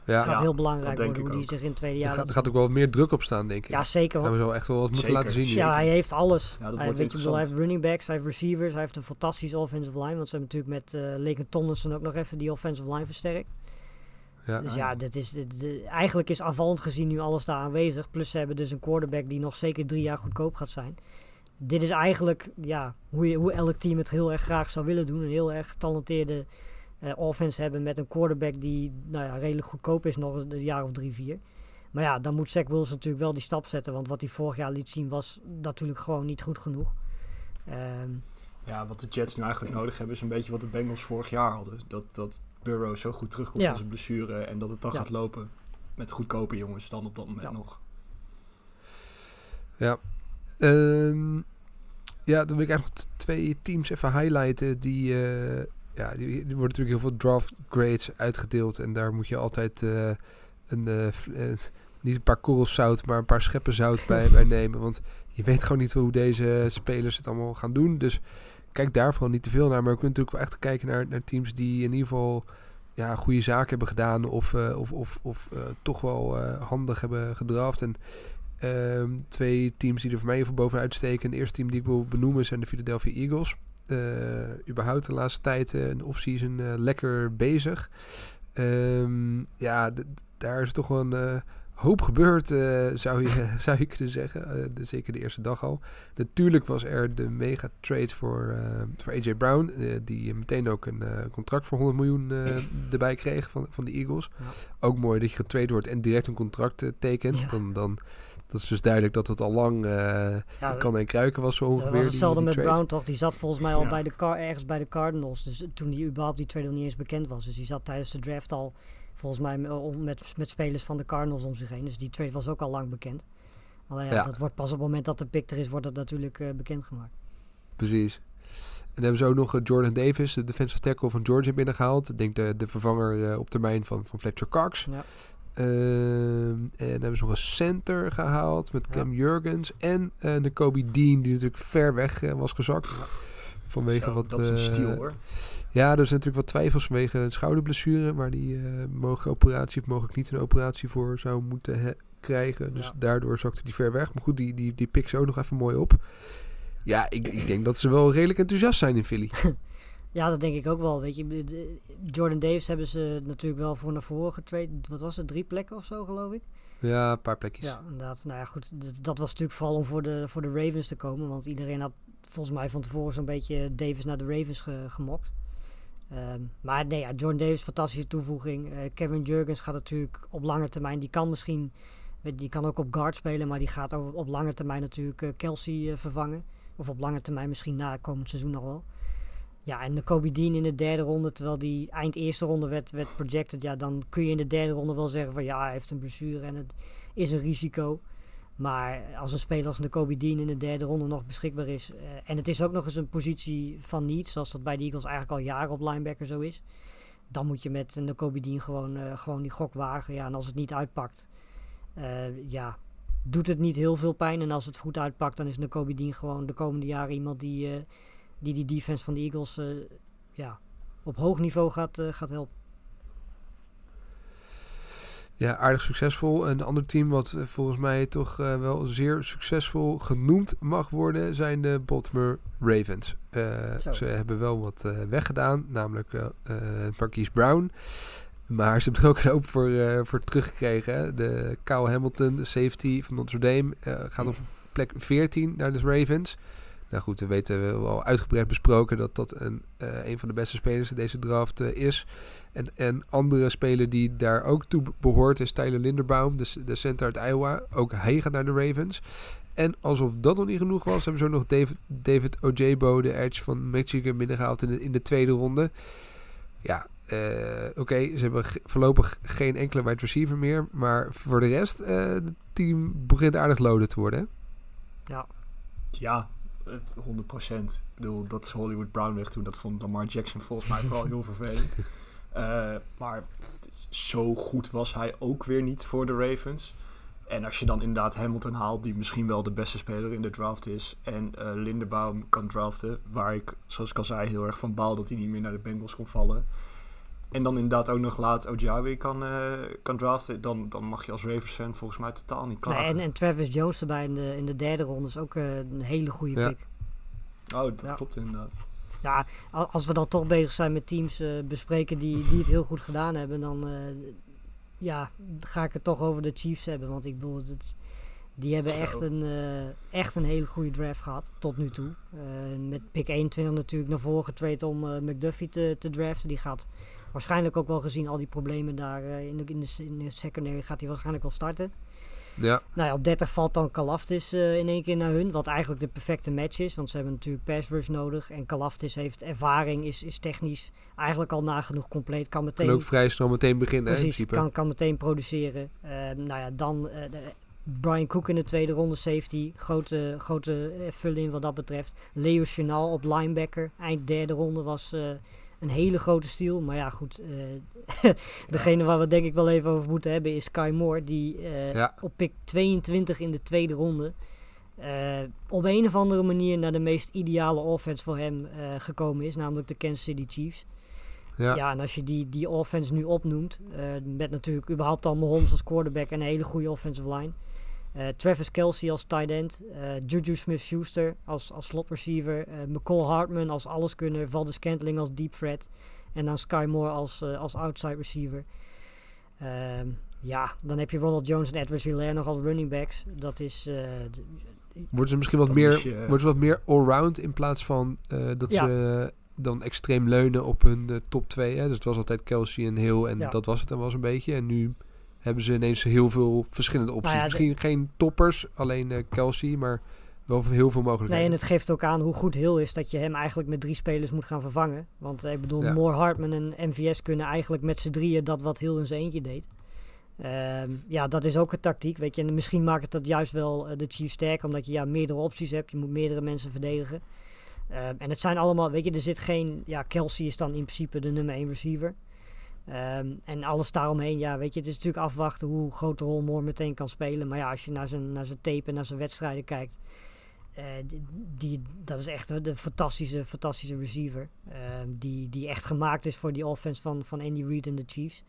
Ja. Het gaat ja, heel belangrijk worden hoe hij zich in het tweede jaar... Er gaat, er gaat ook wel wat meer druk op staan, denk ik. Ja, zeker. Hij zou echt wel wat moeten zeker. laten zien. Ja, ja, hij heeft alles. Ja, dat hij, wordt bedoel, hij heeft running backs, hij heeft receivers, hij heeft een fantastische offensive line. Want ze hebben natuurlijk met uh, Laken Tomlinson ook nog even die offensive line versterkt. Ja. Dus ja, dit is, dit, dit, eigenlijk is aanvallend gezien nu alles daar aanwezig. Plus ze hebben dus een quarterback die nog zeker drie jaar goedkoop gaat zijn. Dit is eigenlijk ja, hoe, je, hoe elk team het heel erg graag zou willen doen. Een heel erg getalenteerde... Uh, offense hebben met een quarterback die nou ja, redelijk goedkoop is, nog een jaar of drie, vier. Maar ja, dan moet Zach Wilson natuurlijk wel die stap zetten, want wat hij vorig jaar liet zien was natuurlijk gewoon niet goed genoeg. Um, ja, wat de Jets nu eigenlijk nodig hebben is een beetje wat de Bengals vorig jaar hadden. Dat, dat Burrow zo goed terugkomt ja. van zijn blessure en dat het dan ja. gaat lopen met goedkope jongens dan op dat moment ja. nog. Ja, um, ja, dan wil ik eigenlijk twee teams even highlighten die... Uh, ja, er worden natuurlijk heel veel draft grades uitgedeeld. En daar moet je altijd uh, een, uh, niet een paar korrels zout, maar een paar scheppen zout bij, bij nemen. Want je weet gewoon niet hoe deze spelers het allemaal gaan doen. Dus kijk daar vooral niet te veel naar. Maar we kunnen natuurlijk wel echt kijken naar, naar teams die in ieder geval ja, goede zaken hebben gedaan. Of, uh, of, of, of uh, toch wel uh, handig hebben gedraft. En um, twee teams die er voor mij even bovenuit steken. Het eerste team die ik wil benoemen zijn de Philadelphia Eagles. Uh, überhaupt de laatste tijd uh, een off-season uh, lekker bezig. Um, ja, d- daar is toch wel een uh, hoop gebeurd, uh, zou, je, zou je kunnen zeggen. Uh, de, zeker de eerste dag al. Natuurlijk was er de mega trade voor, uh, voor A J. Brown. Uh, die meteen ook een uh, contract voor honderd miljoen uh, erbij kreeg van, van de Eagles. Ja. Ook mooi dat je getrade wordt en direct een contract uh, tekent. Ja. Dan... dan Dat is dus duidelijk dat het al lang uh, ja, kan en kruiken was zo ongeveer. Dat was hetzelfde die, die met trade. Brown toch, die zat volgens mij al ja. bij de car, ergens bij de Cardinals. Dus toen die überhaupt die trade al niet eens bekend was. Dus die zat tijdens de draft al volgens mij met, met spelers van de Cardinals om zich heen. Dus die trade was ook al lang bekend. Alleen ja, ja. dat wordt pas op het moment dat de pick er is, wordt dat natuurlijk uh, bekendgemaakt. Precies. En hebben ze ook nog Jordan Davis, de defensive tackle van Georgia, binnengehaald. Ik denk de, de vervanger uh, op termijn van, van Fletcher Cox. Ja. Uh, en hebben ze nog een center gehaald met Cam ja. Jurgens en uh, de Kobe Dean, die natuurlijk ver weg uh, was gezakt. Ja. Vanwege Zo, wat... Dat is een uh, stiel, hoor. Ja, er zijn natuurlijk wat twijfels vanwege een schouderblessure, waar die uh, mogelijke operatie of mogelijk niet een operatie voor zou moeten he- krijgen. Dus ja. daardoor zakte die ver weg. Maar goed, die, die, die pikt ze ook nog even mooi op. Ja, ik, ik denk dat ze wel redelijk enthousiast zijn in Philly. Ja, dat denk ik ook wel. Weet je, Jordan Davis hebben ze natuurlijk wel voor naar voren getraind. Wat was het? Drie plekken of zo, geloof ik? Ja, een paar plekjes. Ja, inderdaad. Nou ja, goed. D- dat was natuurlijk vooral om voor de, voor de Ravens te komen. Want iedereen had volgens mij van tevoren zo'n beetje Davis naar de Ravens ge- gemokt. Um, maar nee, ja, Jordan Davis, fantastische toevoeging. Uh, Kevin Jurgens gaat natuurlijk op lange termijn. Die kan misschien, weet je, die kan ook op guard spelen. Maar die gaat op, op lange termijn natuurlijk uh, Kelsey uh, vervangen. Of op lange termijn misschien na komend seizoen nog wel. Ja, en de Kobe Dean in de derde ronde, terwijl die eind eerste ronde werd, werd projected. Ja, dan kun je in de derde ronde wel zeggen van ja, hij heeft een blessure en het is een risico. Maar als een speler als de Kobe Dean in de derde ronde nog beschikbaar is. Uh, en het is ook nog eens een positie van niet, zoals dat bij de Eagles eigenlijk al jaren op linebacker zo is. Dan moet je met de Kobe Dean gewoon, uh, gewoon die gok wagen. Ja, en als het niet uitpakt, uh, ja, doet het niet heel veel pijn. En als het goed uitpakt, dan is de Kobe Dean gewoon de komende jaren iemand die... Uh, die die defense van de Eagles uh, ja, op hoog niveau gaat, uh, gaat helpen. Ja, aardig succesvol. Een ander team wat uh, volgens mij toch uh, wel zeer succesvol genoemd mag worden zijn de Baltimore Ravens. Uh, ze hebben wel wat uh, weggedaan, namelijk uh, uh, Marquise Brown. Maar ze hebben er ook een hoop voor, uh, voor teruggekregen. Hè? De Kyle Hamilton, de safety van Notre Dame, uh, gaat op plek veertien naar de Ravens. Nou goed, we weten we al uitgebreid besproken dat dat een, uh, een van de beste spelers in deze draft uh, is. En een andere speler die daar ook toe behoort is Tyler Linderbaum, de, de center uit Iowa. Ook hij gaat naar de Ravens. En alsof dat nog niet genoeg was, hebben ze ook nog David, David Ojabo, de edge van Michigan, binnengehaald in de, in de tweede ronde. Ja, uh, oké, okay, ze hebben ge- voorlopig geen enkele wide receiver meer. Maar voor de rest, uh, het team begint aardig loaded te worden. Hè? Ja. Ja. Het honderd procent. Ik bedoel, dat is Hollywood Brown weg toen. Dat vond Lamar Jackson volgens mij vooral heel vervelend. Uh, maar zo goed was hij ook weer niet voor de Ravens. En als je dan inderdaad Hamilton haalt, die misschien wel de beste speler in de draft is. En uh, Linderbaum kan draften, waar ik, zoals ik al zei, heel erg van baal dat hij niet meer naar de Bengals kon vallen. En dan inderdaad ook nog laat Ojawe kan, uh, kan draften. Dan, dan mag je als Ravens fan volgens mij totaal niet klagen. Nee, en, en Travis Jones erbij in de, in de derde ronde is ook uh, een hele goede pick. Ja. Oh, dat ja. klopt inderdaad. Ja, als we dan toch bezig zijn met teams uh, bespreken die, die het heel goed gedaan hebben, dan uh, ja, ga ik het toch over de Chiefs hebben. Want ik bedoel, het, die hebben echt een, uh, echt een hele goede draft gehad tot nu toe. Uh, met pick eenentwintig natuurlijk naar voren getraind om uh, McDuffie te, te draften. Die gaat... waarschijnlijk ook wel gezien al die problemen daar uh, in, de, in, de, in de secondary gaat hij waarschijnlijk wel starten. Ja. Nou ja, op dertig valt dan Kalaftis uh, in één keer naar hun. Wat eigenlijk de perfecte match is. Want ze hebben natuurlijk pass rush nodig. En Kalaftis heeft ervaring, is, is technisch eigenlijk al nagenoeg compleet. Kan meteen, en ook vrij snel meteen beginnen. Precies, hè, kan, kan meteen produceren. Uh, nou ja, dan uh, de, Brian Cook in de tweede ronde, safety. Grote, grote vulling wat dat betreft. Leo Chenal op linebacker. Eind derde ronde was... Uh, een hele grote steal. Maar ja, goed. Uh, degene waar we denk ik wel even over moeten hebben is Kai Moore. Die uh, ja. op pick tweeëntwintig in de tweede ronde... Uh, op een of andere manier naar de meest ideale offense voor hem uh, gekomen is. Namelijk de Kansas City Chiefs. Ja, ja en als je die, die offense nu opnoemt... Uh, met natuurlijk überhaupt al Mahomes als quarterback... en een hele goede offensive line... Uh, Travis Kelce als tight end, uh, Juju Smith-Schuster als, als slot receiver, uh, McCall Hartman als alleskunner, Valdez Cantling als deep threat en dan Sky Moore als, uh, als outside receiver. Um, ja, dan heb je Ronald Jones en Edwards Hilaire nog als running backs. Dat is... Uh, d- Worden ze misschien wat meer, je, uh... wordt ze wat meer allround in plaats van uh, dat ja. ze dan extreem leunen op hun uh, top twee. Hè? Dus het was altijd Kelce en Hill en ja. dat was het dan wel eens een beetje. En nu... hebben ze ineens heel veel verschillende opties. Nou ja, Misschien d- geen toppers, alleen uh, Kelce, maar wel heel veel mogelijkheden. Nee, en het geeft ook aan hoe goed Hill is dat je hem eigenlijk met drie spelers moet gaan vervangen. Want ik bedoel, ja. Moore, Hartman en M V S kunnen eigenlijk met z'n drieën dat wat Hill in zijn eentje deed. Um, ja, dat is ook een tactiek, weet je. En misschien maakt het dat juist wel uh, de Chiefs sterk, omdat je ja, meerdere opties hebt. Je moet meerdere mensen verdedigen. Um, en het zijn allemaal, weet je, er zit geen... Ja, Kelce is dan in principe de nummer één receiver. Um, en alles daaromheen, ja, weet je, het is natuurlijk afwachten hoe grote rol Moore meteen kan spelen. Maar ja, als je naar zijn, naar zijn tape en naar zijn wedstrijden kijkt, uh, die, die, dat is echt een fantastische, fantastische receiver. Uh, die, die echt gemaakt is voor die offense van, van Andy Reid en de Chiefs.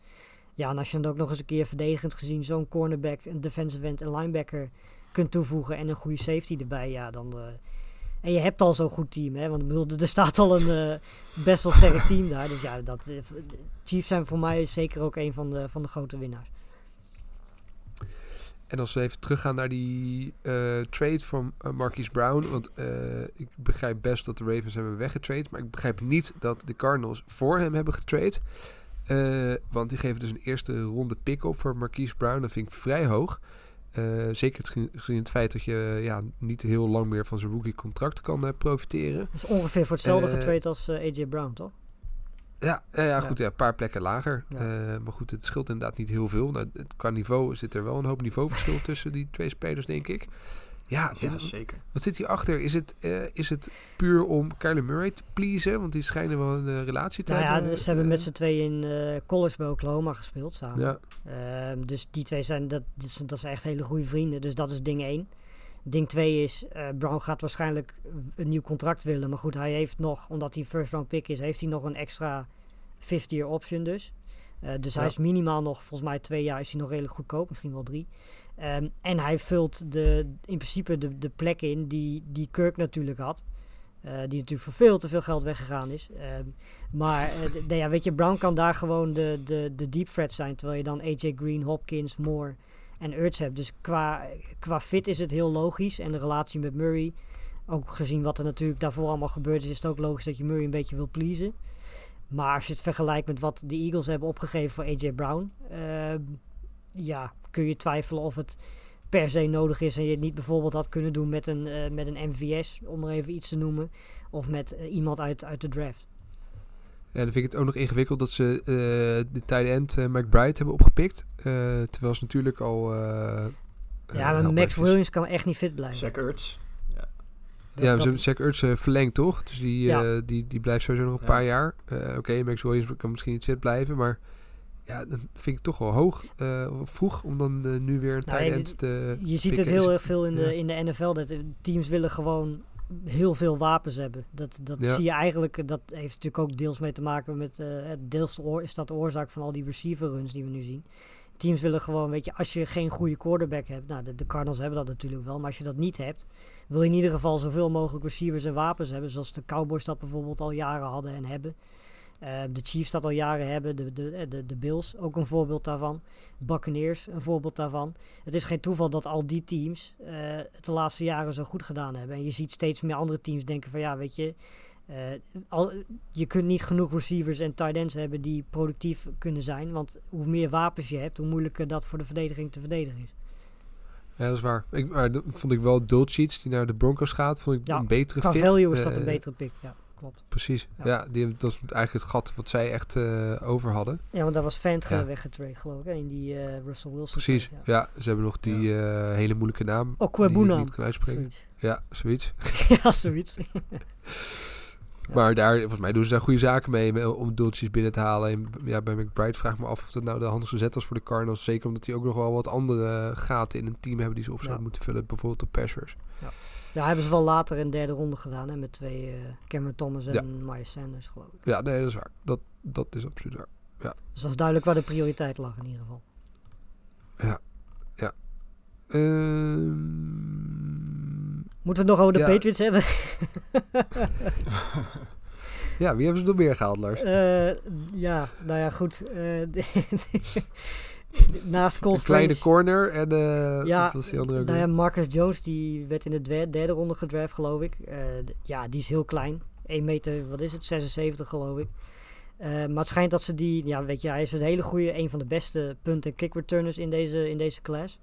Ja, en als je dan ook nog eens een keer verdedigend gezien zo'n cornerback, een defensive end en linebacker kunt toevoegen en een goede safety erbij, ja, dan... Uh, En je hebt al zo'n goed team, hè? Want ik bedoel, er staat al een uh, best wel sterk team daar. Dus ja, dat, de Chiefs zijn voor mij zeker ook een van de, van de grote winnaars. En als we even teruggaan naar die uh, trade van uh, Marquise Brown. Want uh, ik begrijp best dat de Ravens hebben weggetraded. Maar ik begrijp niet dat de Cardinals voor hem hebben getraded. Uh, want die geven dus een eerste ronde pick op voor Marquise Brown. Dat vind ik vrij hoog. Uh, zeker gezien het feit dat je uh, ja, niet heel lang meer van zijn rookie contract kan uh, profiteren. Dat is ongeveer voor hetzelfde uh, getrade als uh, A J. Brown, toch? Ja, uh, ja goed, een ja, paar plekken lager. Ja. Uh, maar goed, het scheelt inderdaad niet heel veel. Nou, het, qua niveau zit er wel een hoop niveauverschil tussen die twee spelers, denk ik. Ja, ja en, zeker. Wat zit hierachter? Is het, uh, is het puur om Kyler Murray te pleasen? Want die schijnen wel een uh, relatie te nou hebben. Ja, ze uh, hebben met z'n tweeën in uh, college bij Oklahoma gespeeld samen. Ja. Uh, dus die twee zijn, dat, dat zijn echt hele goede vrienden. Dus dat is ding één. Ding twee is, uh, Brown gaat waarschijnlijk een nieuw contract willen. Maar goed, hij heeft nog, omdat hij first round pick is, heeft hij nog een extra fifth year option dus. Uh, dus ja. hij is minimaal nog, volgens mij twee jaar is hij nog redelijk goedkoop. Misschien wel drie. Um, en hij vult de, in principe de, de plek in die, die Kirk natuurlijk had. Uh, die natuurlijk voor veel te veel geld weggegaan is. Um, maar uh, d- d- ja, weet je, Brown kan daar gewoon de, de, de deep threat zijn. Terwijl je dan A J Green, Hopkins, Moore en Ertz hebt. Dus qua, qua fit is het heel logisch. En de relatie met Murray, ook gezien wat er natuurlijk daarvoor allemaal gebeurd is, is het ook logisch dat je Murray een beetje wil pleasen. Maar als je het vergelijkt met wat de Eagles hebben opgegeven voor A J Brown... Uh, ja, kun je twijfelen of het per se nodig is en je het niet bijvoorbeeld had kunnen doen met een, uh, met een M V S, om er even iets te noemen, of met uh, iemand uit, uit de draft. En ja, dan vind ik het ook nog ingewikkeld dat ze uh, de tight end uh, McBride hebben opgepikt, uh, terwijl ze natuurlijk al... Uh, ja, maar uh, Max Williams kan echt niet fit blijven. Zach Ertz. Ja, dat, ja dat... ze hebben Zach Ertz uh, verlengd, toch? Dus die, ja. uh, die, die blijft sowieso nog een ja. paar jaar. Uh, Oké, okay, Max Williams kan misschien niet fit blijven, maar... Ja, dat vind ik toch wel hoog. Uh, vroeg om dan uh, nu weer een nou, tight end te Je ziet picken. Het heel erg veel in de, ja. in de N F L. Dat teams willen gewoon heel veel wapens hebben. Dat, dat ja. zie je eigenlijk. Dat heeft natuurlijk ook deels mee te maken met... Uh, deels is dat de oorzaak van al die receiver runs die we nu zien. Teams willen gewoon, weet je, als je geen goede quarterback hebt... Nou, de, de Cardinals hebben dat natuurlijk wel. Maar als je dat niet hebt, wil je in ieder geval zoveel mogelijk receivers en wapens hebben. Zoals de Cowboys dat bijvoorbeeld al jaren hadden en hebben. Uh, de Chiefs dat al jaren hebben, de, de, de, de Bills ook een voorbeeld daarvan, Buccaneers een voorbeeld daarvan. Het is geen toeval dat al die teams uh, het de laatste jaren zo goed gedaan hebben. En je ziet steeds meer andere teams denken van ja, weet je, uh, al, je kunt niet genoeg receivers en tight ends hebben die productief kunnen zijn. Want hoe meer wapens je hebt, hoe moeilijker dat voor de verdediging te verdedigen is. Ja, dat is waar. Ik, maar dat vond ik wel Dulcich, die naar de Broncos gaat, vond ik ja, een betere fit. Qua value is dat uh, een betere pick, ja. Klopt. Precies, ja. ja die, dat is eigenlijk het gat wat zij echt uh, over hadden. Ja, want daar was Fant ja. weggetraind, geloof ik, hè? In die uh, Russell Wilson. Precies, ja. ja. Ze hebben nog die ja. uh, hele moeilijke naam. Okwebunam. Die ik niet kan uitspreken. Zoiets. Ja, zoiets. ja, zoiets. Ja. Maar daar, volgens mij doen ze daar goede zaken mee om doeltjes binnen te halen. En ja, bij McBride vraag ik me af of dat nou de handigste zet was voor de Cardinals. Zeker omdat die ook nog wel wat andere gaten in een team hebben die ze op zouden ja. moeten vullen. Bijvoorbeeld de passers. Ja. Ja, hebben ze wel later in de derde ronde gedaan. Hè, met twee uh, Cameron Thomas en ja. Miles Sanders, geloof ik. Ja, nee, dat is waar. Dat, dat is absoluut waar. Ja. Dus dat is duidelijk waar de prioriteit lag in ieder geval. Ja, ja. Uh... Moeten we het nog over de ja. Patriots hebben? Ja, wie hebben ze nog meer gehaald, Lars? Uh, ja, nou ja, goed. Uh, Naast Cole Strange. Een kleine corner en uh, ja, dat was die andere. Nou ja, Marcus Jones, die werd in de derde ronde gedraft, geloof ik. Uh, d- ja, die is heel klein. één meter, wat is het? zesenzeventig, geloof ik. Uh, maar het schijnt dat ze die... Ja, weet je, hij is een hele goede, een van de beste punt- en kick-returners in deze, in deze class.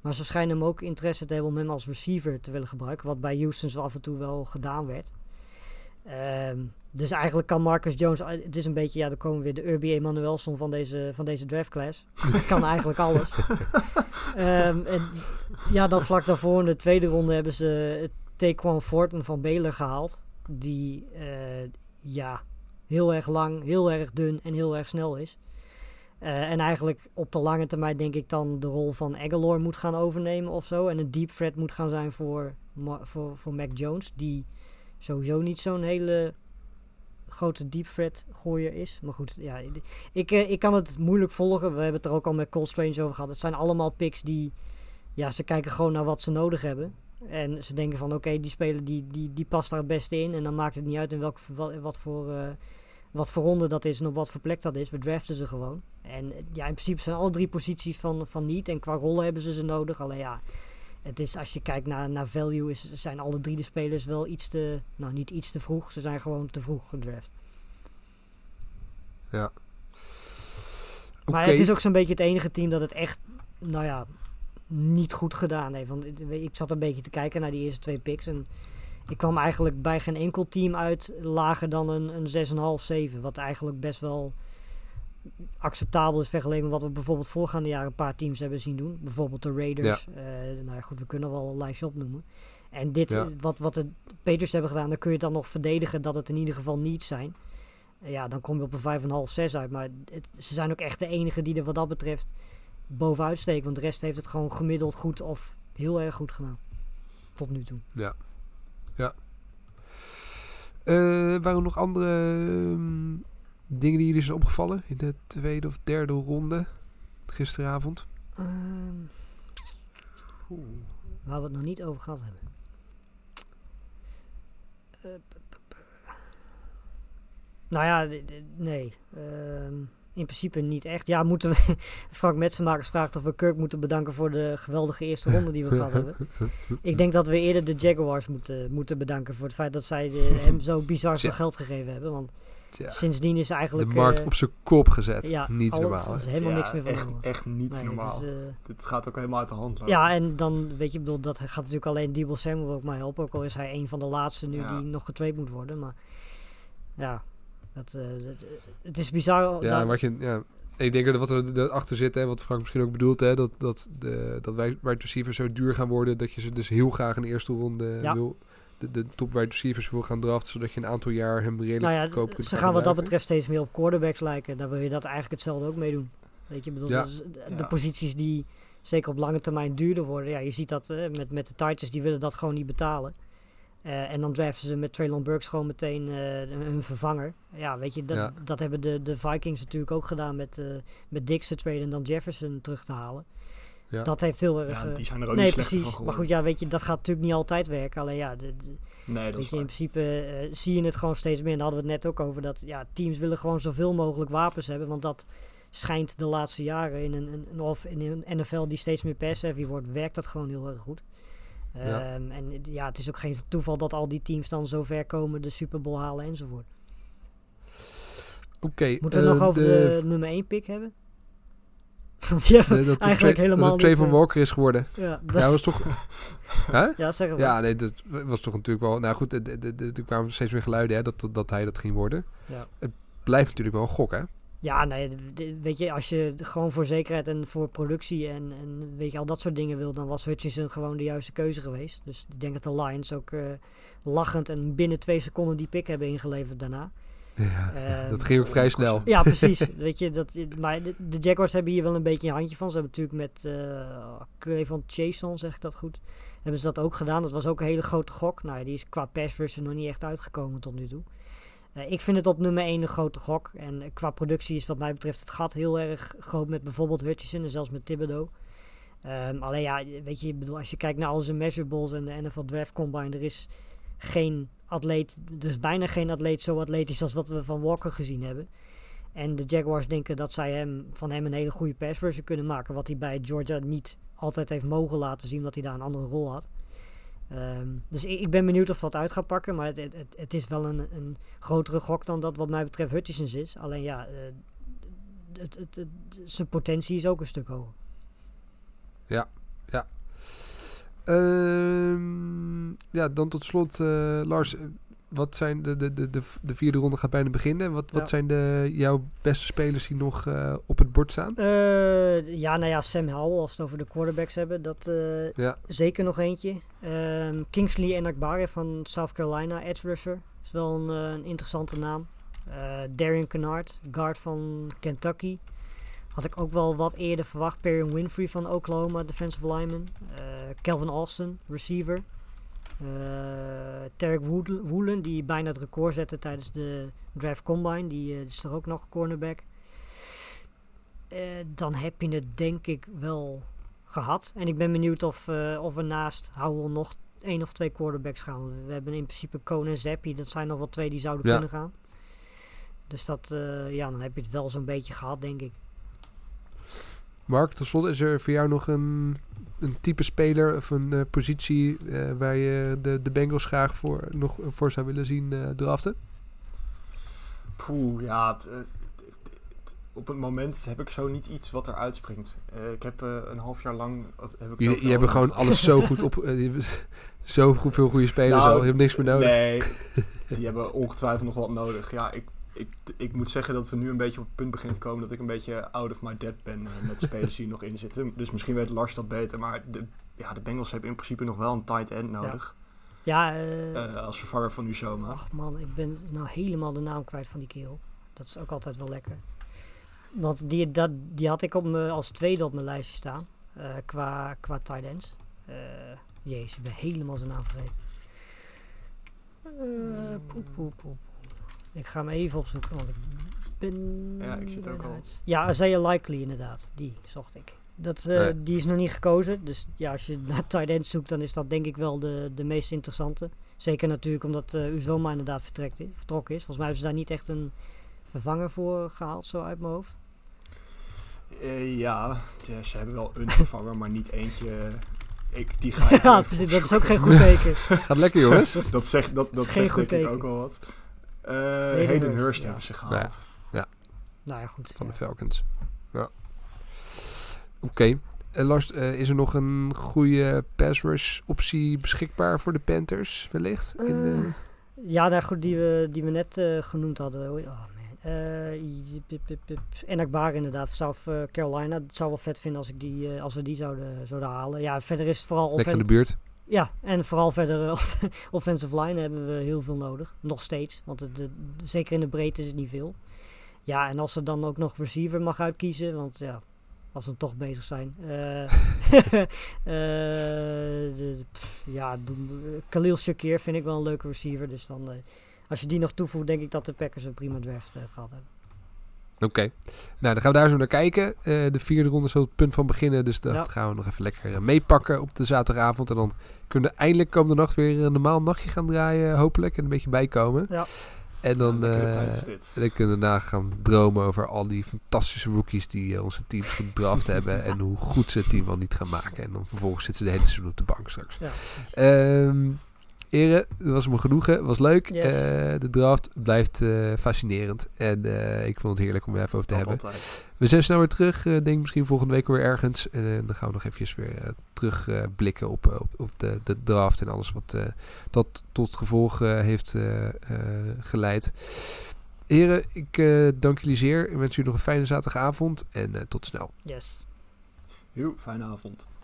Maar ze schijnen hem ook interesse te hebben om hem als receiver te willen gebruiken. Wat bij Houston zo af en toe wel gedaan werd. Um, dus eigenlijk kan Marcus Jones... Uh, het is een beetje... Ja, dan komen weer de Urbi Emanuelson van deze, van deze draftclass. Hij kan eigenlijk alles. Um, en, ja, dan vlak daarvoor in de tweede ronde hebben ze Taquan Forten van Baylor gehaald. Die, uh, ja... heel erg lang, heel erg dun en heel erg snel is. Uh, en eigenlijk op de lange termijn denk ik dan de rol van Aguilar moet gaan overnemen of zo. En een deep threat moet gaan zijn voor, voor, voor Mac Jones. Die sowieso niet zo'n hele grote deep threat gooier is. Maar goed, ja, ik, ik kan het moeilijk volgen. We hebben het er ook al met Cole Strange over gehad. Het zijn allemaal picks die... Ja, ze kijken gewoon naar wat ze nodig hebben. En ze denken van oké, okay, die speler die, die, die past daar het beste in. En dan maakt het niet uit in welk, wat, wat voor... Uh, wat voor ronde dat is en op wat voor plek dat is. We draften ze gewoon. En ja, in principe zijn alle drie posities van, van niet. En qua rollen hebben ze ze nodig. Alleen ja, het is, als je kijkt naar, naar value, is, zijn alle drie de spelers wel iets te... Nou, niet iets te vroeg. Ze zijn gewoon te vroeg gedraft. Ja. Maar okay. Het is ook zo'n beetje het enige team dat het echt, nou ja, niet goed gedaan heeft. Want ik zat een beetje te kijken naar die eerste twee picks en... Ik kwam eigenlijk bij geen enkel team uit lager dan een, een zes komma vijf, zeven. Wat eigenlijk best wel acceptabel is vergeleken met wat we bijvoorbeeld voorgaande jaren een paar teams hebben zien doen. Bijvoorbeeld de Raiders. Ja. Uh, nou ja, goed, we kunnen wel een lijstje opnoemen. En dit, ja. wat, wat de Patriots hebben gedaan, dan kun je dan nog verdedigen dat het in ieder geval niet zijn. Uh, ja, dan kom je op een vijf komma vijf, zes uit. Maar het, ze zijn ook echt de enige die er wat dat betreft bovenuit steekt. Want de rest heeft het gewoon gemiddeld goed of heel erg goed gedaan. Tot nu toe. Ja. Ja. Uh, waren er nog andere uh, dingen die jullie zijn opgevallen in de tweede of derde ronde gisteravond? Uh, waar we het nog niet over gehad hebben. Uh, p- p- p- nou ja, d- d- nee. Uh, in principe niet echt. Ja, moeten we... Frank Metsenmakers vraagt of we Kirk moeten bedanken voor de geweldige eerste ronde die we gehad hebben. Ik denk dat we eerder de Jaguars moeten, moeten bedanken voor het feit dat zij de, hem zo bizar veel ja. geld gegeven hebben. Want ja. sindsdien is eigenlijk... De markt uh, op zijn kop gezet. Ja, niet alles, normaal. Er is helemaal ja, niks meer van. Echt, echt niet nee, normaal. Het is, uh, Dit gaat ook helemaal uit de hand. Lopen. Ja, en dan weet je, bedoel, dat gaat natuurlijk alleen Deebo Samuel ook maar helpen. Ook al is hij een van de laatste nu ja. die nog getraind moet worden. Maar ja... Dat, uh, dat, het is bizar. Ja, maar je, ja. Ik denk dat wat er daarachter zit, hè, wat Frank misschien ook bedoelt, hè, dat, dat, de, dat wide receivers zo duur gaan worden, dat je ze dus heel graag in de eerste ronde ja. wil, de, de top wide receivers wil gaan draften, zodat je een aantal jaar hem redelijk nou ja, goedkoop kunt gaan Ze gaan gebruiken. Wat dat betreft steeds meer op quarterbacks lijken. Daar wil je dat eigenlijk hetzelfde ook mee doen. Weet je, bedoel, ja. dus de ja. posities die zeker op lange termijn duurder worden. Ja, je ziet dat uh, met, met de Titans, die willen dat gewoon niet betalen. Uh, en dan draften ze met Treylon Burks gewoon meteen uh, een vervanger. Ja, weet je, dat, ja. dat hebben de, de Vikings natuurlijk ook gedaan met, uh, met Diggs te traden en dan Jefferson terug te halen. Ja. Dat heeft heel erg... Ja, uh, die zijn er ook nee, niet slechter van geworden. Maar goed, ja, weet je, dat gaat natuurlijk niet altijd werken. Alleen ja, de, de, nee, dat weet je, in principe uh, zie je het gewoon steeds meer. En daar hadden we het net ook over, dat ja, teams willen gewoon zoveel mogelijk wapens hebben. Want dat schijnt de laatste jaren in een, een, of in een N F L die steeds meer pass-heavy wordt, werkt dat gewoon heel erg goed. Ja. Um, en ja, het is ook geen toeval dat al die teams dan zo ver komen, de Super Bowl halen enzovoort. Oké. Okay, Moeten we uh, nog over de, de nummer één pick hebben? Want die hebben nee, eigenlijk tra- helemaal dat niet... Dat Trayvon Walker is geworden. Ja, dat ja, was toch... huh? Ja, zeg maar. Ja, nee, dat was toch natuurlijk wel... Nou goed, er kwamen steeds meer geluiden hè, dat, dat hij dat ging worden. Ja. Het blijft natuurlijk wel een gok, hè? Ja, nee, weet je, als je gewoon voor zekerheid en voor productie en, en weet je, al dat soort dingen wil, dan was Hutchinson gewoon de juiste keuze geweest. Dus ik denk dat de Lions ook uh, lachend en binnen twee seconden die pick hebben ingeleverd daarna. Ja, uh, dat ging ook vrij snel. Ja, precies. Weet je, dat, maar de, de Jaguars hebben hier wel een beetje een handje van. Ze hebben natuurlijk met uh, Cleveland Chason, zeg ik dat goed, hebben ze dat ook gedaan. Dat was ook een hele grote gok. Nou, die is qua pass rush nog niet echt uitgekomen tot nu toe. Uh, ik vind het op nummer één een grote gok. En uh, qua productie is wat mij betreft het gat heel erg groot met bijvoorbeeld Hutchinson en zelfs met Thibodeau. Um, alleen ja, weet je, bedoel, als je kijkt naar al zijn measurables en de N F L Draft Combine, er is geen atleet, dus bijna geen atleet zo atletisch als wat we van Walker gezien hebben. En de Jaguars denken dat zij hem, van hem een hele goede pass rusher kunnen maken, wat hij bij Georgia niet altijd heeft mogen laten zien, omdat hij daar een andere rol had. Um, dus ik, ik ben benieuwd of dat uit gaat pakken, maar het, het, het is wel een, een grotere gok dan dat wat mij betreft Hutchinson is. Alleen ja, uh, het, het, het, zijn potentie is ook een stuk hoger. Ja, ja. Um, ja, dan tot slot, uh, Lars, wat zijn de, de, de, de, de vierde ronde gaat bijna beginnen. Wat, ja. wat zijn de, jouw beste spelers die nog uh, op het bord staan? Uh, ja, nou ja, Sam Howell, als we het over de quarterbacks hebben. Dat uh, ja. zeker nog eentje. Um, Kingsley Enakbare van South Carolina, edge rusher. Is wel een, uh, een interessante naam. Uh, Darian Kennard, guard van Kentucky. Had ik ook wel wat eerder verwacht. Perrin Winfrey van Oklahoma, defensive lineman. Uh, Calvin Austin, receiver. Uh, Tarek Woolen, die bijna het record zette tijdens de draft combine. Die uh, is toch ook nog cornerback. Uh, dan heb je het denk ik wel gehad. En ik ben benieuwd of, uh, of we naast Howell nog één of twee quarterbacks gaan. We hebben in principe Cohn en Zappi. Dat zijn nog wel twee die zouden ja. kunnen gaan. Dus dat, uh, ja, dan heb je het wel zo'n beetje gehad, denk ik. Mark, tot slot, is er voor jou nog een, een type speler of een uh, positie uh, waar je de, de Bengals graag voor, nog voor zou willen zien uh, draften? Poeh, ja. T, t, t, t, op het moment heb ik zo niet iets wat er uitspringt. Uh, ik heb uh, een half jaar lang... Heb ik je je hebt gewoon alles zo goed op... Uh, zo goed, veel goede spelers nou, al, je hebt niks meer nodig. Nee, die hebben ongetwijfeld nog wat nodig. Ja, ik... Ik, ik moet zeggen dat we nu een beetje op het punt beginnen te komen dat ik een beetje out of my depth ben uh, met spelers die nog in zitten. Dus misschien weet Lars dat beter, maar de, ja, de Bengals hebben in principe nog wel een tight end nodig. Ja, ja uh, uh, als vervanger van Uzoma. Ach man, ik ben nou helemaal de naam kwijt van die kerel. Dat is ook altijd wel lekker. Want die, dat, die had ik op me, als tweede op mijn lijstje staan, uh, qua, qua tight ends. Uh, jezus, ik ben helemaal zijn naam vergeten. Uh, poep, poep, poep. Ik ga hem even opzoeken, want ik ben... Ja, ik zit ook al... Ja, Isaiah Likely inderdaad, die zocht ik. Dat, uh, nee. Die is nog niet gekozen, dus ja, als je naar tight end zoekt, dan is dat denk ik wel de, de meest interessante. Zeker natuurlijk omdat uh, Uzoma inderdaad vertrekt, vertrokken is. Volgens mij hebben ze daar niet echt een vervanger voor gehaald, zo uit mijn hoofd. Uh, ja, ze hebben wel een vervanger, maar niet eentje... Uh... Ik, die ga ik ja, precies, dat is ook geen goed teken. Gaat lekker, jongens. Dat, dat zegt, dat, dat zegt denk teken. Ik ook wel wat. Uh, Hayden Hurst ja. hebben ze gehaald. Ja. ja. Nou ja, goed. Van ja. de Falcons. Ja. Oké. Okay. Uh, Lars, uh, is er nog een goede pass rush optie beschikbaar voor de Panthers? Wellicht? Uh, in de... Ja, nou goed, die we, die we net uh, genoemd hadden. Oh man. Uh, Enakbare inderdaad. South Carolina. Het zou wel vet vinden als, ik die, uh, als we die zouden, zouden halen. Ja, verder is het vooral... Lekker offen... in de buurt. Ja, en vooral verder uh, offensive line hebben we heel veel nodig. Nog steeds, want het, de, zeker in de breedte is het niet veel. Ja, en als ze dan ook nog receiver mag uitkiezen, want ja, als ze dan toch bezig zijn. Uh, uh, de, pff, ja, Khalil Shakir vind ik wel een leuke receiver. Dus dan, uh, als je die nog toevoegt, denk ik dat de Packers een prima draft uh, gehad hebben. Oké, okay. Nou, dan gaan we daar zo naar kijken. Uh, de vierde ronde is het punt van beginnen. Dus dat ja. gaan we nog even lekker uh, meepakken op de zaterdagavond. En dan kunnen we eindelijk komende nacht weer een normaal nachtje gaan draaien. Hopelijk, en een beetje bijkomen. Ja. En dan, uh, ja, dan kunnen we daarna gaan dromen over al die fantastische rookies die uh, onze team gedraft hebben. En hoe goed ze het team wel niet gaan maken. En dan vervolgens zitten ze de hele seizoen op de bank straks. Ja. Um, Ere, dat was me genoegen. Het was leuk. Yes. Uh, de draft blijft uh, fascinerend. En uh, ik vond het heerlijk om er even over te dat hebben. Altijd. We zijn snel weer terug. Uh, denk misschien volgende week weer ergens. En uh, dan gaan we nog eventjes weer uh, terugblikken uh, op, op, op de, de draft. En alles wat uh, dat tot gevolg uh, heeft uh, uh, geleid. Heren, ik uh, dank jullie zeer. Ik wens jullie nog een fijne zaterdagavond en uh, tot snel. Yes. Joe, fijne avond.